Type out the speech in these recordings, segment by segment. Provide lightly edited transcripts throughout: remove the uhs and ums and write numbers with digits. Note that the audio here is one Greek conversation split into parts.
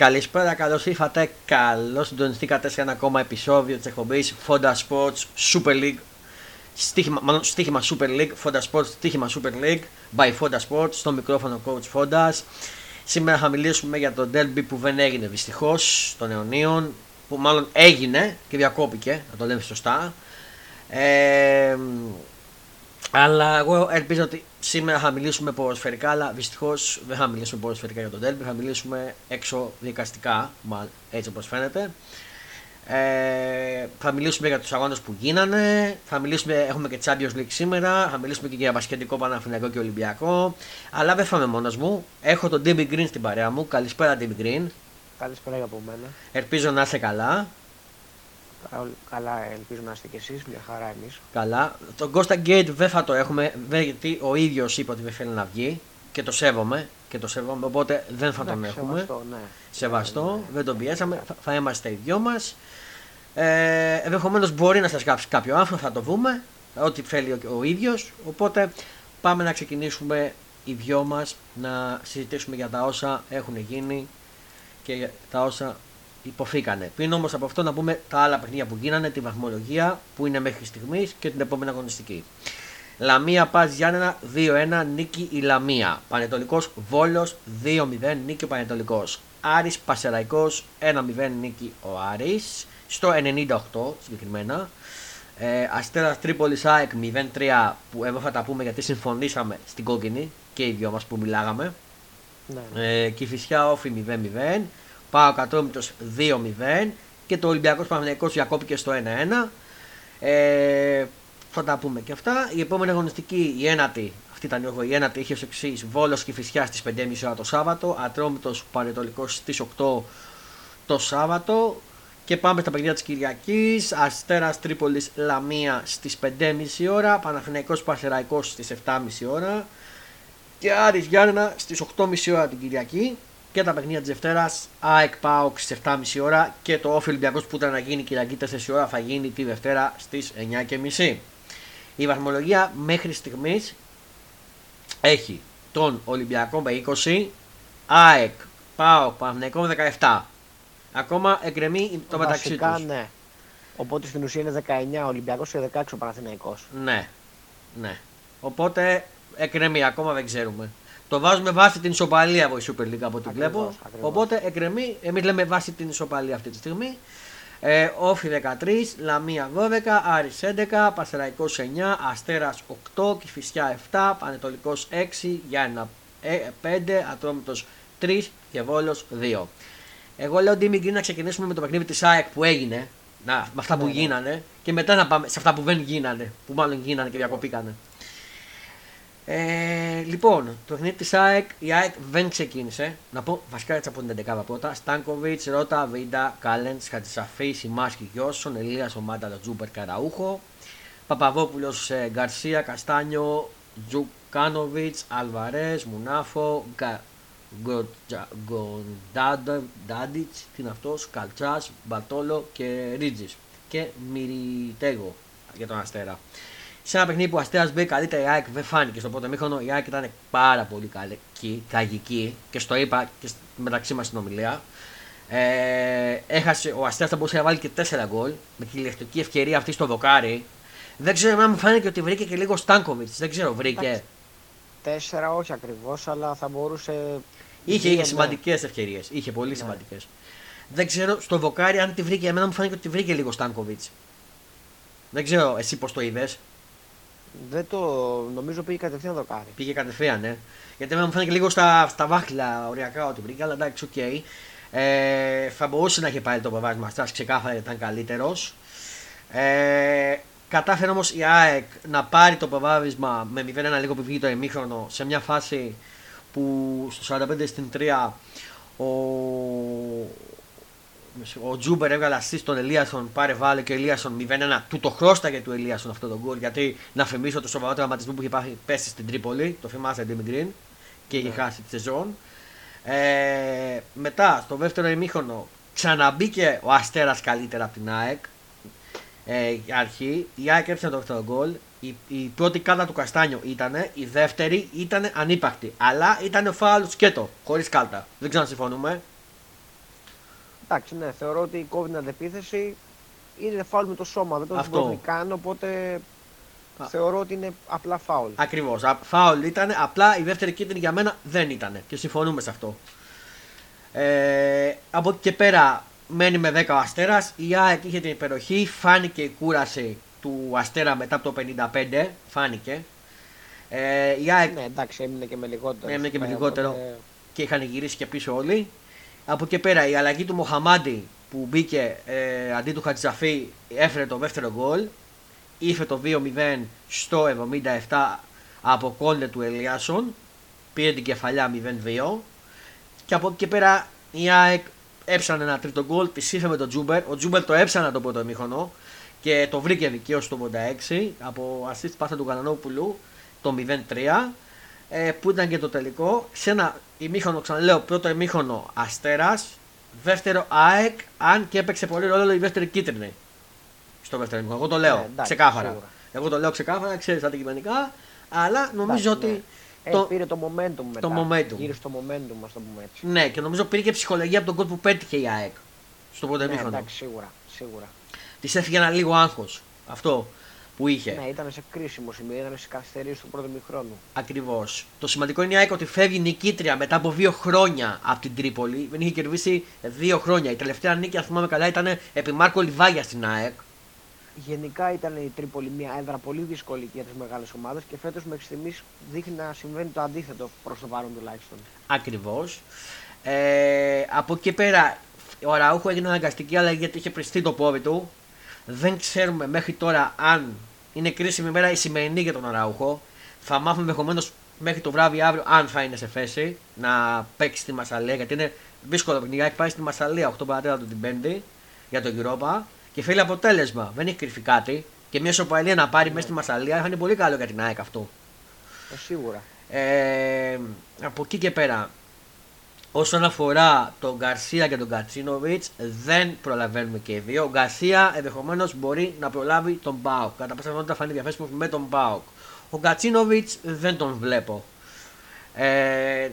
Καλησπέρα, καλώς ήρθατε. Καλώς συντονιστήκατε σε ένα ακόμα επεισόδιο της εκπομπής Fodas Sports Super League. Στοίχημα Super League, Fodas Sports, στοίχημα Super League by Fodas Sports, στο μικρόφωνο Coach Fodas. Σήμερα θα μιλήσουμε για το derby που δεν έγινε δυστυχώς των αιωνίων, που μάλλον έγινε και διακόπηκε, να το λέμε σωστά. Αλλά εγώ ελπίζω ότι σήμερα θα μιλήσουμε ποδοσφαιρικά, αλλά δυστυχώς δεν θα μιλήσουμε ποδοσφαιρικά για τον derby, θα μιλήσουμε εξωδικαστικά, έτσι όπως φαίνεται. Θα μιλήσουμε για τους αγώνες που γίνανε, θα μιλήσουμε, έχουμε και Champions League σήμερα, θα μιλήσουμε και για μπασκετικό, Παναθηναϊκό και Ολυμπιακό. Αλλά δεν θα είμαι μόνος μου, έχω τον Dimi Green στην παρέα μου. Καλησπέρα Dimi Green. Καλησπέρα και από μένα. Ελπίζω να είσαι καλά. Καλά, ελπίζω να είστε κι εσείς, μια χαρά εμείς. Καλά. Τον Κώστα Γκέιτ δεν θα το έχουμε, γιατί ο ίδιος είπε ότι δεν θέλει να βγει και το σέβομαι, οπότε δεν θα τον έχουμε. Σεβαστό, ναι. Σεβαστό. Δεν τον πιέσαμε, θα είμαστε οι δυο μας. Ενδεχομένως μπορεί να σας κάψει κάποιο άνθρωπο, θα το βούμε, ό,τι θέλει ο ίδιος. Οπότε πάμε να ξεκινήσουμε οι δυο μας να συζητήσουμε για τα όσα έχουν γίνει και τα όσα υποθήκανε. Πριν όμως από αυτό να πούμε τα άλλα παιχνίδια που γίνανε, τη βαθμολογία που είναι μέχρι στιγμής και την επόμενη αγωνιστική. Λαμία Πας Γιάννενα 2-1 νίκη η Λαμία. Πανετολικός Βόλος 2-0 νίκη ο Πανετολικός. Άρης Πασεραϊκός 1-0 νίκη ο Άρης. Στο 98 συγκεκριμένα. Αστέρας Τρίπολης ΑΕΚ 0-3, που εδώ θα τα πούμε γιατί συμφωνήσαμε στην κόκκινη και οι δυο μας που μιλάγαμε. Ναι. Κηφισιά ΟΦΗ 0-0. ΠΑΟΚ Ατρόμητος 2-0 και το Ολυμπιακός Παναθηναϊκός διακόπηκε στο 1-1. Θα τα πούμε και αυτά. Η επόμενη αγωνιστική, η ένατη, αυτή ήταν η ένατη, είχε ως εξής: Βόλος Κηφισιά στις 5:30 το Σάββατο, Ατρόμητος Πανετολικός στις 8 το Σάββατο. Και πάμε στα παιχνίδια της Κυριακής: Αστέρας Τρίπολης Λαμία στις 5:30 ώρα, Παναθηναϊκός Πασεραϊκός στις 7:30 ώρα και Άρης Γιάννενα στις 8:30 ώρα την Κυριακή. Και τα παιχνίδια της Δευτέρας, ΑΕΚ ΠΑΟΚ στις 7:30 ώρα και το ΟΦΗ Ολυμπιακός που ήταν να γίνει Κυριακή 4 ώρα θα γίνει τη Δευτέρα στις 9:30. Η βαθμολογία μέχρι στιγμής έχει τον Ολυμπιακό με 20, ΑΕΚ, ΠΑΟΚ, Παναθηναϊκό με 17. Ακόμα εκκρεμεί το μεταξύ τους. Ναι. Οπότε στην ουσία είναι 19 ο Ολυμπιακός και 16 ο Παναθηναϊκός. Ναι, ναι. Οπότε εκκρεμεί, ακόμα δεν ξέρουμε. Το βάζουμε βάσει την ισοπαλία από η Super League από ό,τι βλέπω. Οπότε εκκρεμεί, εμείς λέμε βάσει την ισοπαλία αυτή τη στιγμή. Όφι 13, Λαμία 12, Άρης 11, Πασεραϊκός 9, Αστέρας 8, Κηφισιά 7, Πανετολικός 6, Γιάννα 5, Ατρόμητος 3 και Βόλος 2. Εγώ λέω ότι μην να ξεκινήσουμε με το παιχνίδι της ΑΕΚ που έγινε, με αυτά που γίνανε, και μετά να πάμε σε αυτά που δεν γίνανε, που μάλλον γίνανε και διακοπήκανε. Λοιπόν, το παιχνίδι της ΑΕΚ, η ΑΕΚ δεν ξεκίνησε. Να πω βασικά έτσι από την 11η πρώτα: Στάνκοβιτς, Ρώτα, Βίντα, Κάλεντς, Χατζησαφής, Μάσκι Γιώσον, Ελίας, Ομάνταλο, Τζούπερ, Καραούχο, Παπαδόπουλος, Γκαρσία, Καστάνιο, Τζουκάνοβιτς, Αλβαρές, Μουνάφο, Γκοντάντιτς, τι είναι αυτός, Καλτσάς, Μπαρτόλο και Ρίτζης. Και Μυριτέγο για τον Αστέρα. Σε ένα παιχνίδι που ο Αστέρας μπήκε καλύτερα, η ΑΕΚ δεν φάνηκε στο πρώτο μήχρονο. Η ΑΕΚ ήταν πάρα πολύ τραγική και στο είπα και μεταξύ μας στην ομιλία. Έχασε, ο Αστέρας θα μπορούσε να βάλει και 4 γκολ με τη λεκτική ευκαιρία αυτή στο δοκάρι. Δεν ξέρω αν μου φάνηκε ότι βρήκε και λίγο Στάνκοβιτς. Δεν ξέρω, βρήκε. 4 όχι ακριβώς, αλλά θα μπορούσε. Είχε σημαντικές ευκαιρίες. Είχε πολύ σημαντικές. Δεν ξέρω στο δοκάρι αν τη βρήκε. Εμένα μου φάνηκε ότι βρήκε λίγο Στάνκοβιτς. Δεν ξέρω εσύ πώς το είδες. Δεν το νομίζω, πήγε κατευθείαν το κάνει. Πήγε κατευθείαν, ναι. Γιατί μου φαίνεται λίγο στα βάχτυλα οριακά ότι βρήκα, αλλά εντάξει, οκ. Θα μπορούσε να είχε πάρει το προβάδισμα Αστέρας, ξεκάθαρα ήταν καλύτερος. Κατάφερε όμως η ΑΕΚ να πάρει το προβάδισμα με 0-1 λίγο που βγήκε το ημίχρονο, σε μια φάση που στο 45-3 ο Τζούμπερ έβγαλε ασίστ στον Ελίασον, πάρε βάλε και ο Ελίασον 0-1. Του το χρώσταγε του Ελίασον αυτό το γκολ, γιατί να θυμίσω το σοβαρό τραυματισμό που είχε πέσει στην Τρίπολη, το θυμάστε Dimi Green, και είχε χάσει τη σεζόν. Μετά στο δεύτερο ημίχρονο ξαναμπήκε ο Αστέρας καλύτερα από την ΑΕΚ. Αρχή, η ΑΕΚ έψανε το δεύτερο γκολ. Η πρώτη κάρτα του Καστάνιο ήτανε, η δεύτερη ήτανε ανύπαρκτη. Αλλά ήτανε ο φάουλ σκέτο, χωρίς κάρτα. Δεν ξέρω αν συμφωνούμε. Εντάξει, ναι, θεωρώ ότι κόβει την αντεπίθεση. Είναι φάουλ με το σώμα, δεν το μπορεί να κάνει, οπότε θεωρώ ότι είναι απλά φάουλ. Ακριβώς. Φάουλ ήταν, απλά η δεύτερη κίτρινη για μένα δεν ήταν και συμφωνούμε σε αυτό. Από εκεί και πέρα μένει με 10 ο Αστέρας. Η ΑΕΚ είχε την υπεροχή, φάνηκε η κούραση του Αστέρα μετά από το 55. Φάνηκε. Η ΑΕΚ... Ναι, εντάξει, έμεινε και με λιγότερο. Έμεινε και με λιγότερο και είχαν γυρίσει και πίσω όλοι. Από εκεί πέρα η αλλαγή του Μοχαμάντη που μπήκε αντί του Χατζησαφή έφερε το δεύτερο γκολ. Ήφε το 2-0 στο 77 από κόλλε του Ελιάσον. Πήρε την κεφαλιά 0-2. Και από εκεί και πέρα η ΑΕΚ έψανε ένα τρίτο γκολ. Τη ήφε με τον Τζούπερ. Ο Τζούπερ το έψανε το πρώτο ημίχρονο και το βρήκε δικαίως στο 86 από ασίστ πάσα του Γαλανόπουλου το 0-3. Που ήταν και το τελικό. Σε ένα ημίχρονο, ξαναλέω, πρώτο ημίχρονο Αστέρας. Δεύτερο ΑΕΚ, αν και έπαιξε πολύ ρόλο η δεύτερη κίτρινη. Στο δεύτερο ημίχρονο. Εγώ το λέω ξεκάθαρα. Σίγουρα. Εγώ το λέω ξεκάθαρα, ξέρεις αντικειμενικά. Αλλά νομίζω ότι. Πήρε το momentum μετά. Το momentum. Γύρω στο momentum, ας το πούμε έτσι. Ναι, και νομίζω πήρε και ψυχολογία από τον κόλ που πέτυχε η ΑΕΚ. Στο πρώτο ημίχρονο. Εντάξει, σίγουρα. Σίγουρα. Της έφυγε ένα λίγο άγχος. Αυτό. Που είχε. Ναι, ήταν σε κρίσιμο σημείο, ήταν σε καθυστερήσεις του πρώτου ημιχρόνου. Ακριβώς. Το σημαντικό είναι η ΑΕΚ ότι φεύγει νικήτρια μετά από 2 χρόνια από την Τρίπολη. Δεν είχε κερδίσει 2 χρόνια. Η τελευταία νίκη, αν θυμάμαι καλά, ήταν επί Μάρκο Λιβάγια στην ΑΕΚ. Γενικά ήταν η Τρίπολη μια έδρα πολύ δύσκολη για τις μεγάλες ομάδες και φέτος μέχρι στιγμής δείχνει να συμβαίνει το αντίθετο προς το παρόν τουλάχιστον. Ακριβώς. Από εκεί πέρα ο Αραούχο έγινε αναγκαστική αλλαγή γιατί είχε πριστεί το πόδι του. Δεν ξέρουμε μέχρι τώρα αν είναι κρίσιμη μέρα η σημερινή για τον Αραούχο. Θα μάθουμε ενδεχομένως μέχρι το βράδυ αύριο αν θα είναι σε θέση να παίξει στη Μασσαλία. Γιατί είναι δύσκολο παιχνίδι. Έχει πάει στη Μασσαλία 8 παρατέταρτο την Πέμπτη για τον Europa και θέλει αποτέλεσμα. Δεν έχει κρυφτεί κάτι. Και μια σοπαλία να πάρει μέσα στη Μασσαλία θα είναι πολύ καλό για την ΑΕΚ αυτό. Σίγουρα. Από εκεί και πέρα, όσον αφορά τον Γκαρσία και τον Κατσίνοβιτς, δεν προλαβαίνουμε και οι δύο. Ο Γκαρσία ενδεχομένως μπορεί να προλάβει τον ΠΑΟΚ. Κατά πάσα πιθανότητα θα είναι διαθέσιμο με τον ΠΑΟΚ. Ο Κατσίνοβιτς δεν τον βλέπω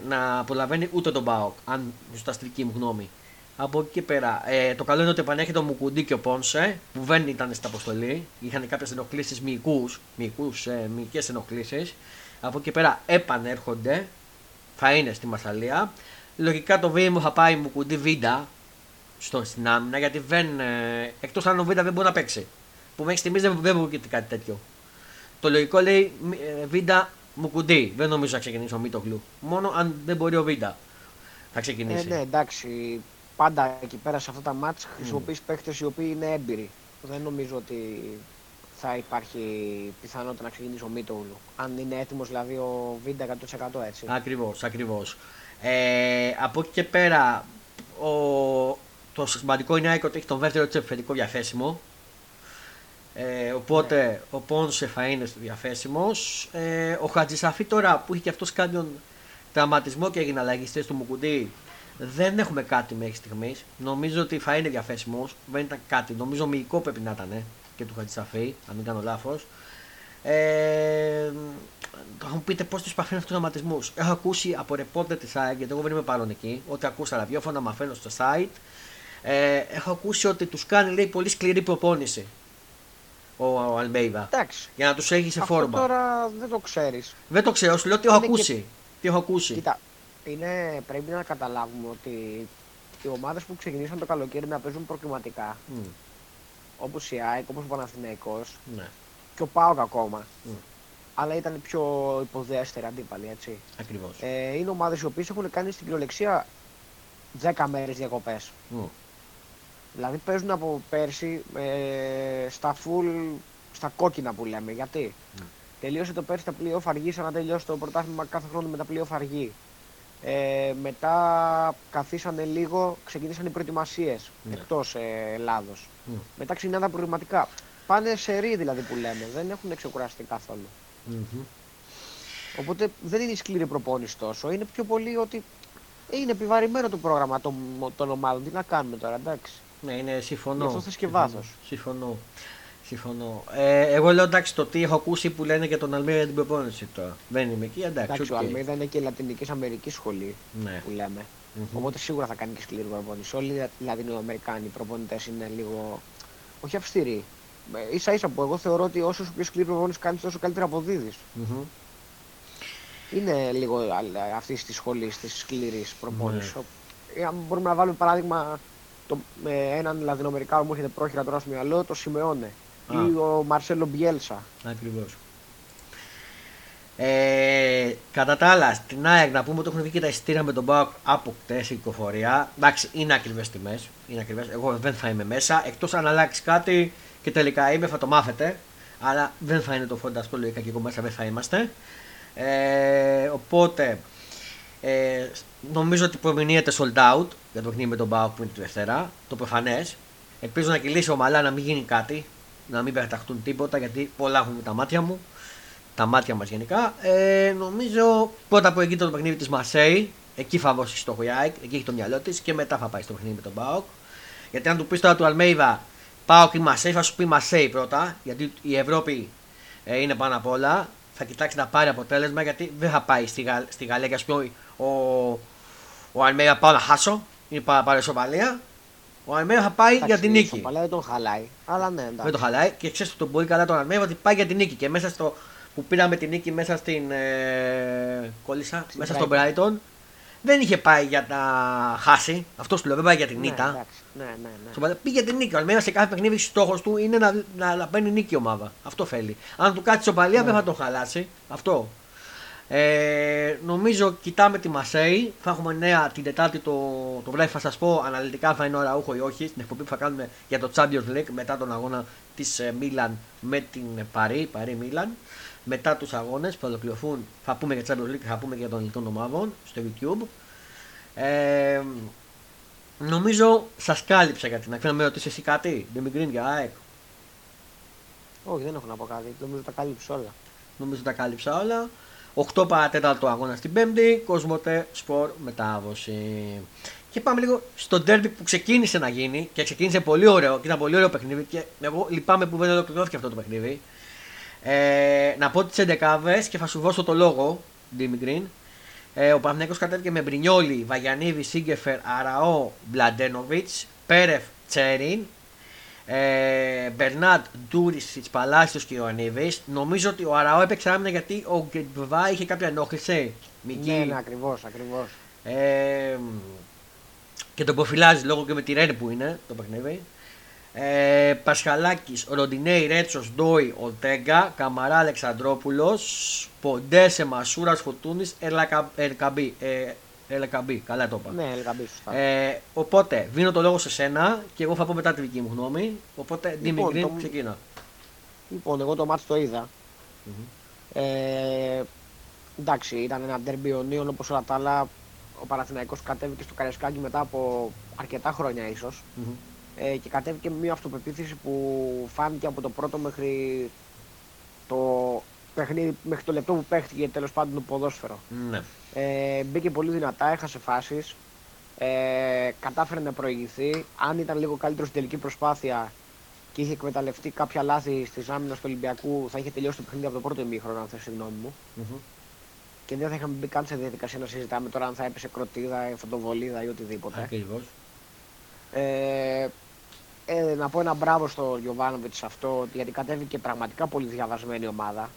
να προλαβαίνει ούτε τον ΠΑΟΚ, αν ζωταστική μου γνώμη. Από εκεί και πέρα, το καλό είναι ότι επανέρχεται ο Μουκουντί και ο Pondese, που δεν ήταν στην αποστολή. Είχαν κάποιες ενοχλήσεις μυϊκές ενοχλήσεις. Από εκεί πέρα επανέρχονται, θα είναι στη Μασσαλία. Λογικά το βήμα θα πάει Μουκουντί Βίντα στην άμυνα, γιατί εκτός αν ο Βίντα δεν μπορεί να παίξει. Που μέχρι στιγμής δεν βγήκε κάτι τέτοιο. Το λογικό λέει Βίντα Μουκουντί. Δεν νομίζω να ξεκινήσει ο Μίτογλου. Μόνο αν δεν μπορεί ο Βίντα θα ξεκινήσει. Ναι, εντάξει. Πάντα εκεί πέρα σε αυτά τα μάτς χρησιμοποιείς παίχτες οι οποίοι είναι έμπειροι. Δεν νομίζω ότι θα υπάρχει πιθανότητα να ξεκινήσει ο Μίτογλου. Αν είναι έτοιμος δηλαδή ο Βίντα 100% έτσι. Ακριβώς, ακριβώς. Από εκεί και πέρα, το σημαντικό είναι ότι έχει τον δεύτερο έτσι επιθετικό διαθέσιμο. Οπότε ο Pondese θα είναι διαθέσιμος. Ο Χατζησαφή τώρα που είχε και αυτός κάποιον τραυματισμό και έγινε αλλαγή στη θέση του Μουκουντί, δεν έχουμε κάτι μέχρι στιγμής. Νομίζω ότι θα είναι διαθέσιμος. Δεν ήταν κάτι. Νομίζω μυϊκό πρέπει να ήταν και του Χατζησαφή, αν μην κάνω λάθος. Θα μου πείτε πώς τους παθαίνουν αυτούς τους τραυματισμούς. Έχω ακούσει από ρεπόρτερ της ΑΕΚ, γιατί εγώ δεν είμαι παρόν εκεί, ότι ακούσα ραδιόφωνα, μαθαίνω στο site. Έχω ακούσει ότι τους κάνει λέει, πολύ σκληρή προπόνηση ο Αλμέιδα. Για να τους έχει σε φόρμα. Τώρα δεν το ξέρεις. Δεν το ξέρω, σου λέω τι έχω ακούσει. Και... τι έχω ακούσει. Κοίτα, πρέπει να καταλάβουμε ότι οι ομάδες που ξεκινήσαν το καλοκαίρι να παίζουν προκριματικά, όπως η ΑΕΚ, όπως ο Παναθηναϊκός, και ο ΠΑΟΚ ακόμα. Αλλά ήταν οι πιο υποδέστεροι αντίπαλοι, έτσι. Ακριβώς. Είναι ομάδες οι οποίες έχουν κάνει στην κυριολεξία 10 μέρες διακοπές. Δηλαδή παίζουν από πέρσι στα κόκκινα που λέμε. Γιατί τελείωσε το πέρσι τα play-off αργή, σαν να τελειώσει το πρωτάθλημα κάθε χρόνο με τα play-off αργή. Μετά καθίσανε λίγο, ξεκίνησαν οι προετοιμασίες εκτός Ελλάδος. Μετά ξεκινάνε τα προγραμματικά. Πάνε σε ρί δηλαδή που λέμε, δεν έχουν ξεκουραστεί καθόλου. Οπότε δεν είναι η σκληρή προπόνηση τόσο, είναι πιο πολύ ότι είναι επιβαρημένο το πρόγραμμα των ομάδων. Τι να κάνουμε τώρα, εντάξει. Ναι, είναι συμφωνώ. Γι' αυτό θες και βάθος. Συμφωνώ. Εγώ λέω εντάξει το τι έχω ακούσει που λένε για τον Αλμίδα για την προπόνηση τώρα. Δεν είμαι εκεί, εντάξει. Ο Αλμίδα είναι και η Λατινικής Αμερικής σχολή που λέμε. Οπότε σίγουρα θα κάνει και σκληρή προπόνηση. Όλοι δηλαδή οι Αμερικάνοι προπονητές είναι λίγο όχι αυστηροί. Ίσα ίσα που εγώ θεωρώ ότι όσο πιο σκληρή προπόνηση κάνει, τόσο καλύτερα αποδίδει. Είναι λίγο αυτή τη σχολή τη σκληρή προπόνηση. Αν μπορούμε να βάλουμε παράδειγμα έναν Λατινοαμερικάνο που έρχεται πρόχειρα τώρα στο μυαλό, το Σιμεώνε ή ο Μαρσέλο Μπιέλσα. Ακριβώς. Κατά τα άλλα, στην ΑΕΚ να πούμε ότι έχουν βγει και τα εισιτήρια με τον ΠΑΟΚ από χτες η κυκλοφορία. Εντάξει, είναι ακριβές τιμές. Εγώ δεν θα είμαι μέσα. Εκτός αν αλλάξει κάτι και τελικά είμαι, θα το μάθετε. Αλλά δεν θα είναι το Fodas Sports, λογικά και εγώ μέσα δεν θα είμαστε. Οπότε. Νομίζω ότι προμηνύεται sold out για το παιχνίδι με τον ΠΑΟΚ που είναι τη Δευτέρα. Το προφανές. Ελπίζω να κυλήσει ομαλά, να μην γίνει κάτι, να μην περταχτούν τίποτα, γιατί πολλά έχουν τα μάτια μου. Τα μάτια μας γενικά. Νομίζω πρώτα από εκεί το παιχνίδι της Μαρσέη, εκεί θα δώσει στόχο η ΑΕΚ, εκεί έχει το μυαλό της και μετά θα πάει στο παιχνίδι με τον ΠΑΟΚ. Γιατί αν του πεις τώρα του Αλμέιδα ΠΑΟΚ ή Μαρσέη, θα σου πει Μαρσέη πρώτα, γιατί η Ευρώπη είναι πάνω απ' όλα. Θα κοιτάξει να πάρει αποτέλεσμα, γιατί δεν θα πάει στη Γαλλία και ας πούμε ο Αλμέιδα πάω να χάσω ή πάρει ισοπαλία. Ο Αλμέιδα θα πάει για την νίκη. Δεν τον χαλάει, αλλά ναι, εντάξει. Δεν τον χαλάει και ξέρει ότι τον μπορεί καλά τον Αλμέιδα ότι πάει για την νίκη και μέσα στο. Που πήραμε την νίκη μέσα στην κόλλησα, μέσα στον Brighton. Δεν είχε πάει για να χάσει. Αυτό σου λέω, δεν πάει για την ήττα. Ναι. Πήγε την νίκη. Ο Αλμέιδα σε κάθε παιχνίδι στόχος του είναι να παίρνει νίκη η ομάδα. Αυτό θέλει. Αν του κάτσει σοπαλία δεν θα τον χαλάσει. Αυτό. Νομίζω κοιτάμε τη Μασέη. Θα έχουμε νέα την Τετάρτη το βράδυ. Θα σας πω αναλυτικά θα είναι ώρα ούχο ή όχι στην εκπομπή που θα κάνουμε για το Champions League μετά τον αγώνα της Μίλαν με την Παρί Μίλαν. Μετά τους αγώνες που ολοκληρωθούν, θα πούμε για Champions League, θα πούμε για των ελληνικών ομάδων στο YouTube. Νομίζω σας κάλυψα κάτι. Να ξέρω να με ρωτήσεις εσύ κάτι, Dimi Green για ΑΕΚ. Όχι, δεν έχω να πω κάτι. Νομίζω τα κάλυψα όλα. 8 παρά 4 αγώνα την Πέμπτη, Κοσμοτέ Σπορ μετάβαση. Και πάμε λίγο στο ντέρμπι που ξεκίνησε να γίνει και ξεκίνησε πολύ ωραίο. Και ήταν πολύ ωραίο παιχνίδι και εγώ λυπάμαι που δεν ολοκληρώθηκε αυτό το παιχνίδι. Να πω τις 11 και θα σου δώσω το λόγο, Dimi Green. Ο Παναθηναϊκός κατέβηκε με Μπρινιόλι, Βαγιανίδη, Σίγκεφερ, Αραώ, Μπλαντένοβιτς, Πέρεφ, Τσεριν, Μπερνάτ, Ντούρισιτς, Παλάσιος και Ιωαννίδης. Νομίζω ότι ο Αραώ έπαιξε άμυνα γιατί ο Γκεντβά είχε κάποια ενόχληση. Ναι, ακριβώς. Και τον προφυλάζει λόγω και με τη Ρεν που είναι το παιχνίδι. Πασχαλάκης, Ροντινέι, Ρέτσος, Ντόι, Ολτέγκα, Καμαρά, Αλεξανδρόπουλος, Ποντέσε, Μασούρας, Φωτούνης, Ελακαμπή. Καλά το είπα. Ναι, Ελακαμπή, σωστά. Οπότε, δίνω το λόγο σε σένα και εγώ θα πω μετά τη δική μου γνώμη. Οπότε, Dimi Green, ξεκίνα. Λοιπόν, εγώ το μάτς το είδα. Εντάξει, ήταν ένα ντέρμπι Ιωνίων όπως όλα τα άλλα. Ο Παναθηναϊκός κατέβηκε στο Καραϊσκάκι μετά από αρκετά χρόνια ίσως. Και κατέβηκε με μια αυτοπεποίθηση που φάνηκε από το πρώτο μέχρι το παιχνίδι, μέχρι το λεπτό που παίχτηκε τέλος πάντων το ποδόσφαιρο. Ναι. Μπήκε πολύ δυνατά, έχασε φάσεις, κατάφερε να προηγηθεί. Αν ήταν λίγο καλύτερο στην τελική προσπάθεια και είχε εκμεταλλευτεί κάποια λάθη στις άμυνας του Ολυμπιακού, θα είχε τελειώσει το παιχνίδι από το πρώτο ημίχρονο, αν θες τη γνώμη μου. Και δεν θα είχαμε μπει καν σε διαδικασία να συζητάμε τώρα αν θα έπεσε κροτίδα, φωτοβολίδα ή οτιδήποτε. Ακριβώς. Να πω ένα μπράβο στον Γιωβάνοβιτς αυτό, γιατί κατέβηκε πραγματικά πολύ διαβασμένη ομάδα.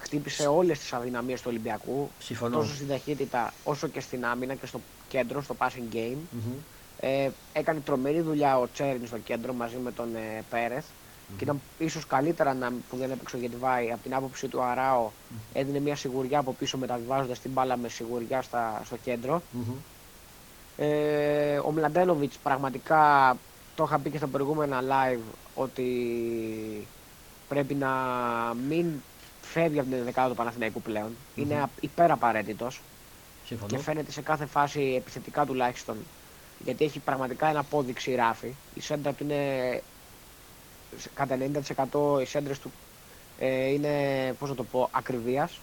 Χτύπησε όλες τις αδυναμίες του Ολυμπιακού, τόσο στην ταχύτητα όσο και στην άμυνα και στο κέντρο, στο passing game. Έκανε τρομερή δουλειά ο Τσέριν στο κέντρο μαζί με τον Πέρεθ. Και ήταν ίσως καλύτερα που δεν έπαιξε ο Γετβάη από την άποψη του Αράο. Έδινε μια σιγουριά από πίσω μεταβιβάζοντας την μπάλα με σιγουριά στο κέντρο. Ο Μλαντένοβιτς πραγματικά το είχα πει και στα προηγούμενα live ότι πρέπει να μην φεύγει από την δεκάδα του Παναθηναϊκού πλέον. Είναι υπεραπαραίτητος και φαίνεται σε κάθε φάση επιθετικά τουλάχιστον, γιατί έχει πραγματικά ένα απόδειξη ράφη. Η σέντρα του είναι κατά 90%, οι σέντρες του είναι, πώς να το πω, ακριβίας.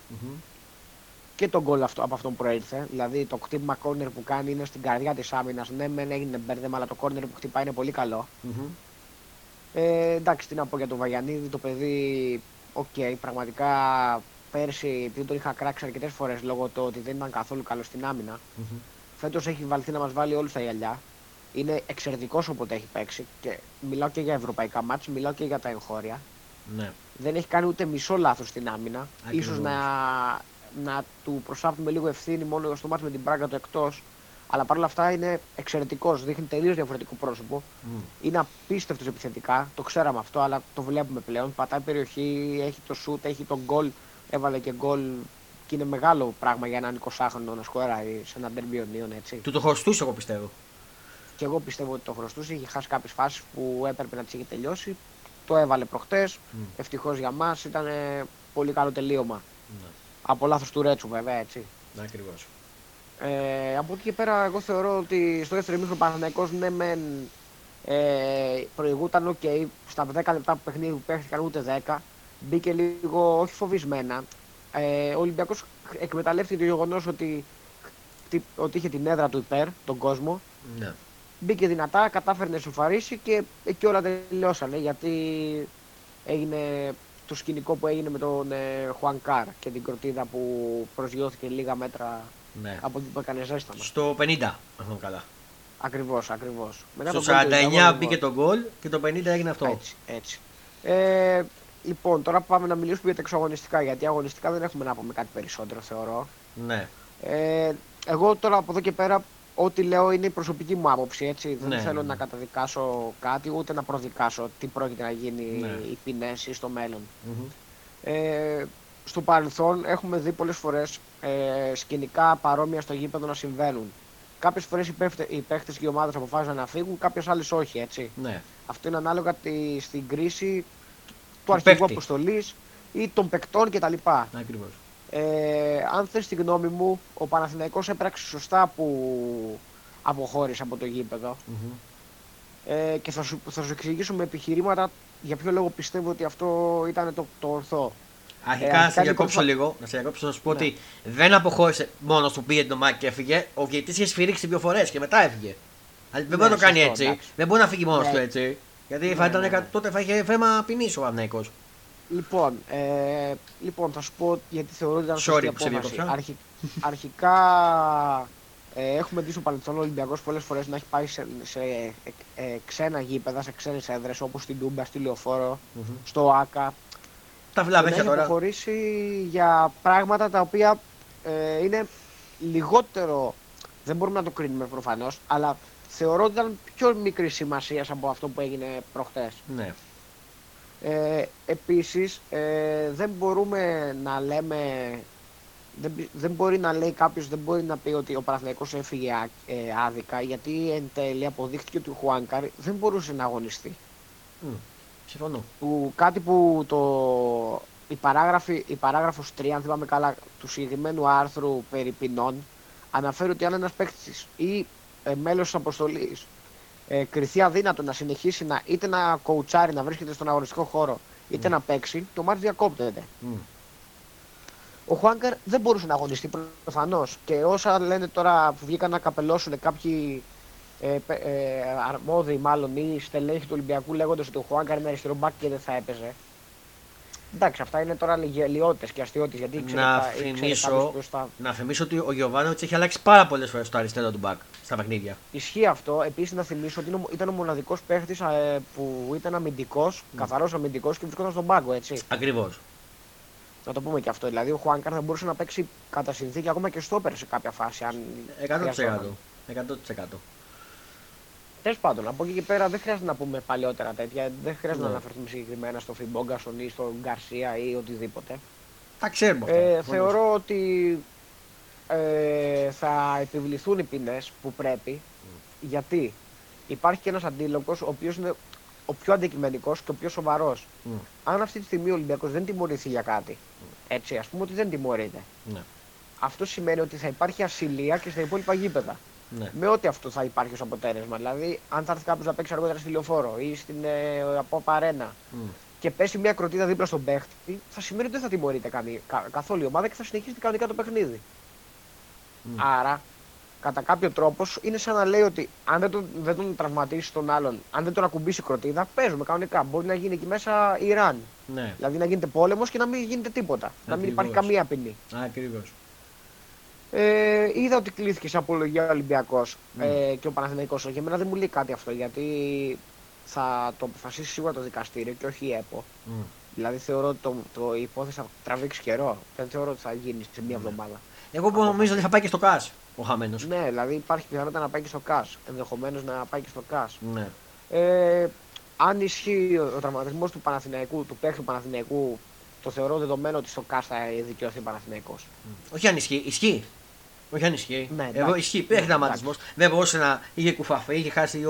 Και τον γκολ από αυτόν προήλθε. Δηλαδή το κτύπημα corner που κάνει είναι στην καρδιά της άμυνας. Ναι, μεν έγινε μπέρδεμα, αλλά το corner που χτυπάει είναι πολύ καλό. Εντάξει, τι να πω για τον Βαγιανίδη, το παιδί. Πραγματικά πέρσι, επειδή τον είχα κράξει αρκετές φορές λόγω του ότι δεν ήταν καθόλου καλό στην άμυνα, Φέτος έχει βαλθεί να μας βάλει όλους τα γυαλιά. Είναι εξαιρετικός όποτε έχει παίξει. Και μιλάω και για ευρωπαϊκά μάτς, μιλάω και για τα εγχώρια. Ναι. Δεν έχει κάνει ούτε μισό λάθος στην άμυνα. Ακριβώς. Ίσως να του προσάπτουμε λίγο ευθύνη μόνο στο μάτς με την Πράγκα του εκτός. Αλλά παρόλα αυτά είναι εξαιρετικός. Δείχνει τελείως διαφορετικό πρόσωπο. Είναι απίστευτος επιθετικά. Το ξέραμε αυτό, αλλά το βλέπουμε πλέον. Πατάει περιοχή, έχει το σουτ, έχει τον γκολ. Έβαλε και γκολ. Και είναι μεγάλο πράγμα για έναν 20χρονο να σκοράρει σε έναν ντέρμπι Ιωνίων, έτσι. Του το χρωστούσε, εγώ πιστεύω. Και εγώ πιστεύω ότι το χρωστούσε. Είχε χάσει κάποιες φάσεις που έπρεπε να τις είχε τελειώσει. Το έβαλε προχτές. Ευτυχώς για μας ήταν πολύ καλό τελείωμα. Από λάθος του Ρέτσου, βέβαια, έτσι. Ακριβώς. Από εκεί και πέρα, εγώ θεωρώ ότι στο δεύτερο ημίχρονο ο Παναθηναϊκός ναι, μεν προηγούταν. Οκ, στα 10 λεπτά που παιχνίδι που παίχτηκαν ούτε 10. Μπήκε λίγο, όχι φοβισμένα. Ο Ολυμπιακός εκμεταλλεύτηκε το γεγονός ότι είχε την έδρα του υπέρ, τον κόσμο. Ναι. Μπήκε δυνατά, κατάφερε να ισοφαρίσει και εκεί όλα τελειώσανε. Γιατί έγινε το σκηνικό που έγινε με τον Χουάν Κάρ και την κροτίδα που προσγειώθηκε λίγα μέτρα ναι. από την που έκανε ζέσταμα. Στο 50, αν καλά. Ακριβώς. Στο 49 μπήκε το γκολ και το 50 έγινε αυτό. Έτσι. Λοιπόν, τώρα πάμε να μιλήσουμε για τα εξωαγωνιστικά, γιατί αγωνιστικά δεν έχουμε να πούμε κάτι περισσότερο, θεωρώ. Ναι. Εγώ τώρα από εδώ και πέρα, ό,τι λέω είναι η προσωπική μου άποψη, έτσι. Ναι, δεν θέλω να καταδικάσω κάτι, ούτε να προδικάσω τι πρόκειται να γίνει οι ποινές ή στο μέλλον. Στο παρελθόν έχουμε δει πολλές φορές σκηνικά παρόμοια στο γήπεδο να συμβαίνουν. Κάποιες φορές οι παίχτες και οι ομάδες αποφάσισαν να φύγουν, κάποιες άλλες όχι, έτσι. Ναι. Αυτό είναι ανάλογα στην κρίση του αρχηγού αποστολής ή των παικτών κτλ. Ακριβώς. Αν θες τη γνώμη μου, ο Παναθηναϊκός έπραξε σωστά που αποχώρησε από το γήπεδο και θα σου εξηγήσω με επιχειρήματα για ποιο λόγο πιστεύω ότι αυτό ήταν το ορθό. Αρχικά να σε διακόψω λίγο, να σου πω ότι δεν αποχώρησε μόνος του, πήγε το μάκι και έφυγε. Ο διαιτητής είχε σφυρίξει δύο φορές και μετά έφυγε. Δεν μπορεί να το κάνει έτσι, δεν μπορεί να φύγει μόνος του έτσι. Γιατί τότε θα είχε θέμα ποινής ο Παναθηναϊκός. Λοιπόν, θα σου πω γιατί θεωρώ ότι ήταν σωστή απόφαση. Αρχικά έχουμε δει στο παρελθόν ο Ολυμπιακός πολλές φορές να έχει πάει σε ξένα γήπεδα, σε ξένες έδρες όπως στην Τούμπα, στη Λεωφόρο, στο ΆΚΑ. Τα βλάβεχε τώρα. Έχει αποχωρήσει για πράγματα τα οποία είναι λιγότερο, δεν μπορούμε να το κρίνουμε προφανώς, αλλά θεωρώ ότι ήταν πιο μικρή σημασία από αυτό που έγινε προχτές. Ναι. Επίσης, δεν μπορούμε να λέμε, δεν μπορεί να λέει κάποιος, δεν μπορεί να πει ότι ο Παναθηναϊκός έφυγε άδικα, γιατί εν τέλει αποδείχθηκε ότι ο Χουάνκαρ δεν μπορούσε να αγωνιστεί. Συμφωνώ. Κάτι που η παράγραφος 3, αν θυμάμαι καλά, του συγκεκριμένου άρθρου περί ποινών, αναφέρει ότι αν ένας παίκτης ή μέλος της αποστολής κριθεί αδύνατο να συνεχίσει είτε να κοουτσάρει, να βρίσκεται στον αγωνιστικό χώρο, είτε να παίξει, το μάτς διακόπτεται. Ο Χουάνκαρ δεν μπορούσε να αγωνιστεί προφανώς. Και όσα λένε τώρα που βγήκαν να καπελώσουν κάποιοι αρμόδιοι, μάλλον ή στελέχοι του Ολυμπιακού, λέγοντας ότι ο Χουάνκαρ είναι αριστερό μπακ και δεν θα έπαιζε. Εντάξει, αυτά είναι τώρα λιγελιότητες και αστείωτες. Γιατί να θυμίσω ότι ο Γιωβάνοβιτς έχει αλλάξει πάρα πολλές φορές το αριστερό του μπακ στα παιχνίδια. Ισχύει αυτό. Επίσης, να θυμίσω ότι ήταν ο μοναδικός παίχτης που ήταν αμυντικός, καθαρός αμυντικός και βρισκόταν στον πάγκο, έτσι. Ακριβώς. Να το πούμε και αυτό. Δηλαδή, ο Χουάνκαρ θα μπορούσε να παίξει κατά συνθήκη ακόμα και στόπερ σε κάποια φάση. Αν 100%. Τέλος πάντων, από εκεί και πέρα δεν χρειάζεται να πούμε παλαιότερα τέτοια, δεν χρειάζεται να αναφερθούμε συγκεκριμένα στο Φιμπόγκασον ή στον Γκαρσία ή οτιδήποτε. Τα ξέρουμε. Θεωρώ ότι θα επιβληθούν οι ποινές που πρέπει, γιατί υπάρχει και ένας αντίλογος ο οποίος είναι ο πιο αντικειμενικός και ο πιο σοβαρός. Αν αυτή τη στιγμή ο Ολυμπιακός δεν τιμωρηθεί για κάτι, έτσι, ας πούμε ότι δεν τιμωρείται, αυτό σημαίνει ότι θα υπάρχει ασυλία και στα υπόλοιπα γήπεδα. Ναι. Με ό,τι αυτό θα υπάρχει ως αποτέλεσμα. Δηλαδή, αν θα έρθει κάποιος να παίξει αργότερα στη Λεωφόρο ή στην Αποπαρένα και πέσει μια κροτίδα δίπλα στον παίχτη, θα σημαίνει ότι δεν θα τιμωρείται καθόλου η ομάδα και θα συνεχίσει κανονικά το παιχνίδι. Άρα, κατά κάποιο τρόπο, είναι σαν να λέει ότι αν δεν τον τραυματίσει τον άλλον, αν δεν τον ακουμπήσει η κροτίδα, παίζουμε κανονικά. Μπορεί να γίνει εκεί μέσα Ιράν. Ναι. Δηλαδή, να γίνεται πόλεμος και να μην γίνεται τίποτα. Ακριβώς. Να μην υπάρχει καμία ποινή. Ακριβώς. Είδα ότι κλείθηκε σε απολογία ο Ολυμπιακός και ο Παναθηναϊκός. Για μένα δεν μου λέει κάτι αυτό, γιατί θα το αποφασίσει σίγουρα το δικαστήριο και όχι η ΕΠΟ. Δηλαδή θεωρώ ότι η υπόθεση θα τραβήξει καιρό. Δεν θεωρώ ότι θα γίνει σε μία εβδομάδα. Εγώ νομίζω ότι θα πάει και στο ΚΑΣ ο χαμένος. Ναι, δηλαδή υπάρχει πιθανότητα να πάει και στο ΚΑΣ. Ενδεχομένως να πάει και στο ΚΑΣ. Ναι. Αν ισχύει ο τραυματισμός του Παναθηναϊκού, του παίκτη του Παναθηναϊκού, το θεωρώ δεδομένο ότι στο ΚΑΣ θα δικαιωθεί ο Παναθηναϊκός. Όχι αν ισχύει. Ισχύει. Όχι αν ισχύει. Ναι, εγώ ισχύει. Υπήρχε τραυματισμός. Δεν μπορούσε να είχε κουφαφεί, είχε χάσει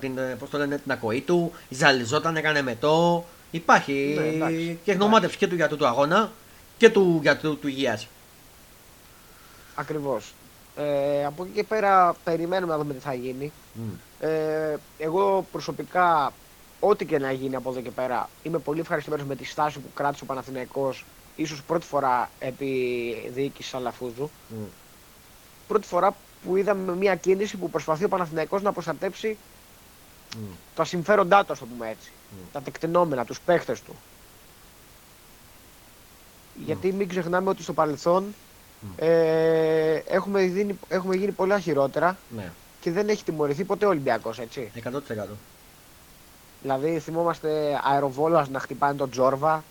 την ακοή του, ζαλιζόταν, έκανε μετό. Υπάρχει και γνωμάτευση και του γιατρού του αγώνα και του γιατρού του υγείας. Ακριβώς. Από εκεί και πέρα περιμένουμε να δούμε τι θα γίνει. Εγώ προσωπικά, ό,τι και να γίνει από εδώ και πέρα, είμαι πολύ ευχαριστημένος με τη στάση που κράτησε ο Παναθηναϊκός, ίσως πρώτη φορά επί διοίκησης Αλαφούζου. Πρώτη φορά που είδαμε μια κίνηση που προσπαθεί ο Παναθηναϊκός να προστατέψει τα συμφέροντά του, ας το πούμε έτσι. Τα τεκτενόμενα, τους παίχτες του. Γιατί μην ξεχνάμε ότι στο παρελθόν έχουμε γίνει πολλά χειρότερα και δεν έχει τιμωρηθεί ποτέ ο Ολυμπιακός, έτσι. 100%. Δηλαδή θυμόμαστε αεροβόλας να χτυπάνε τον Τζόρβα,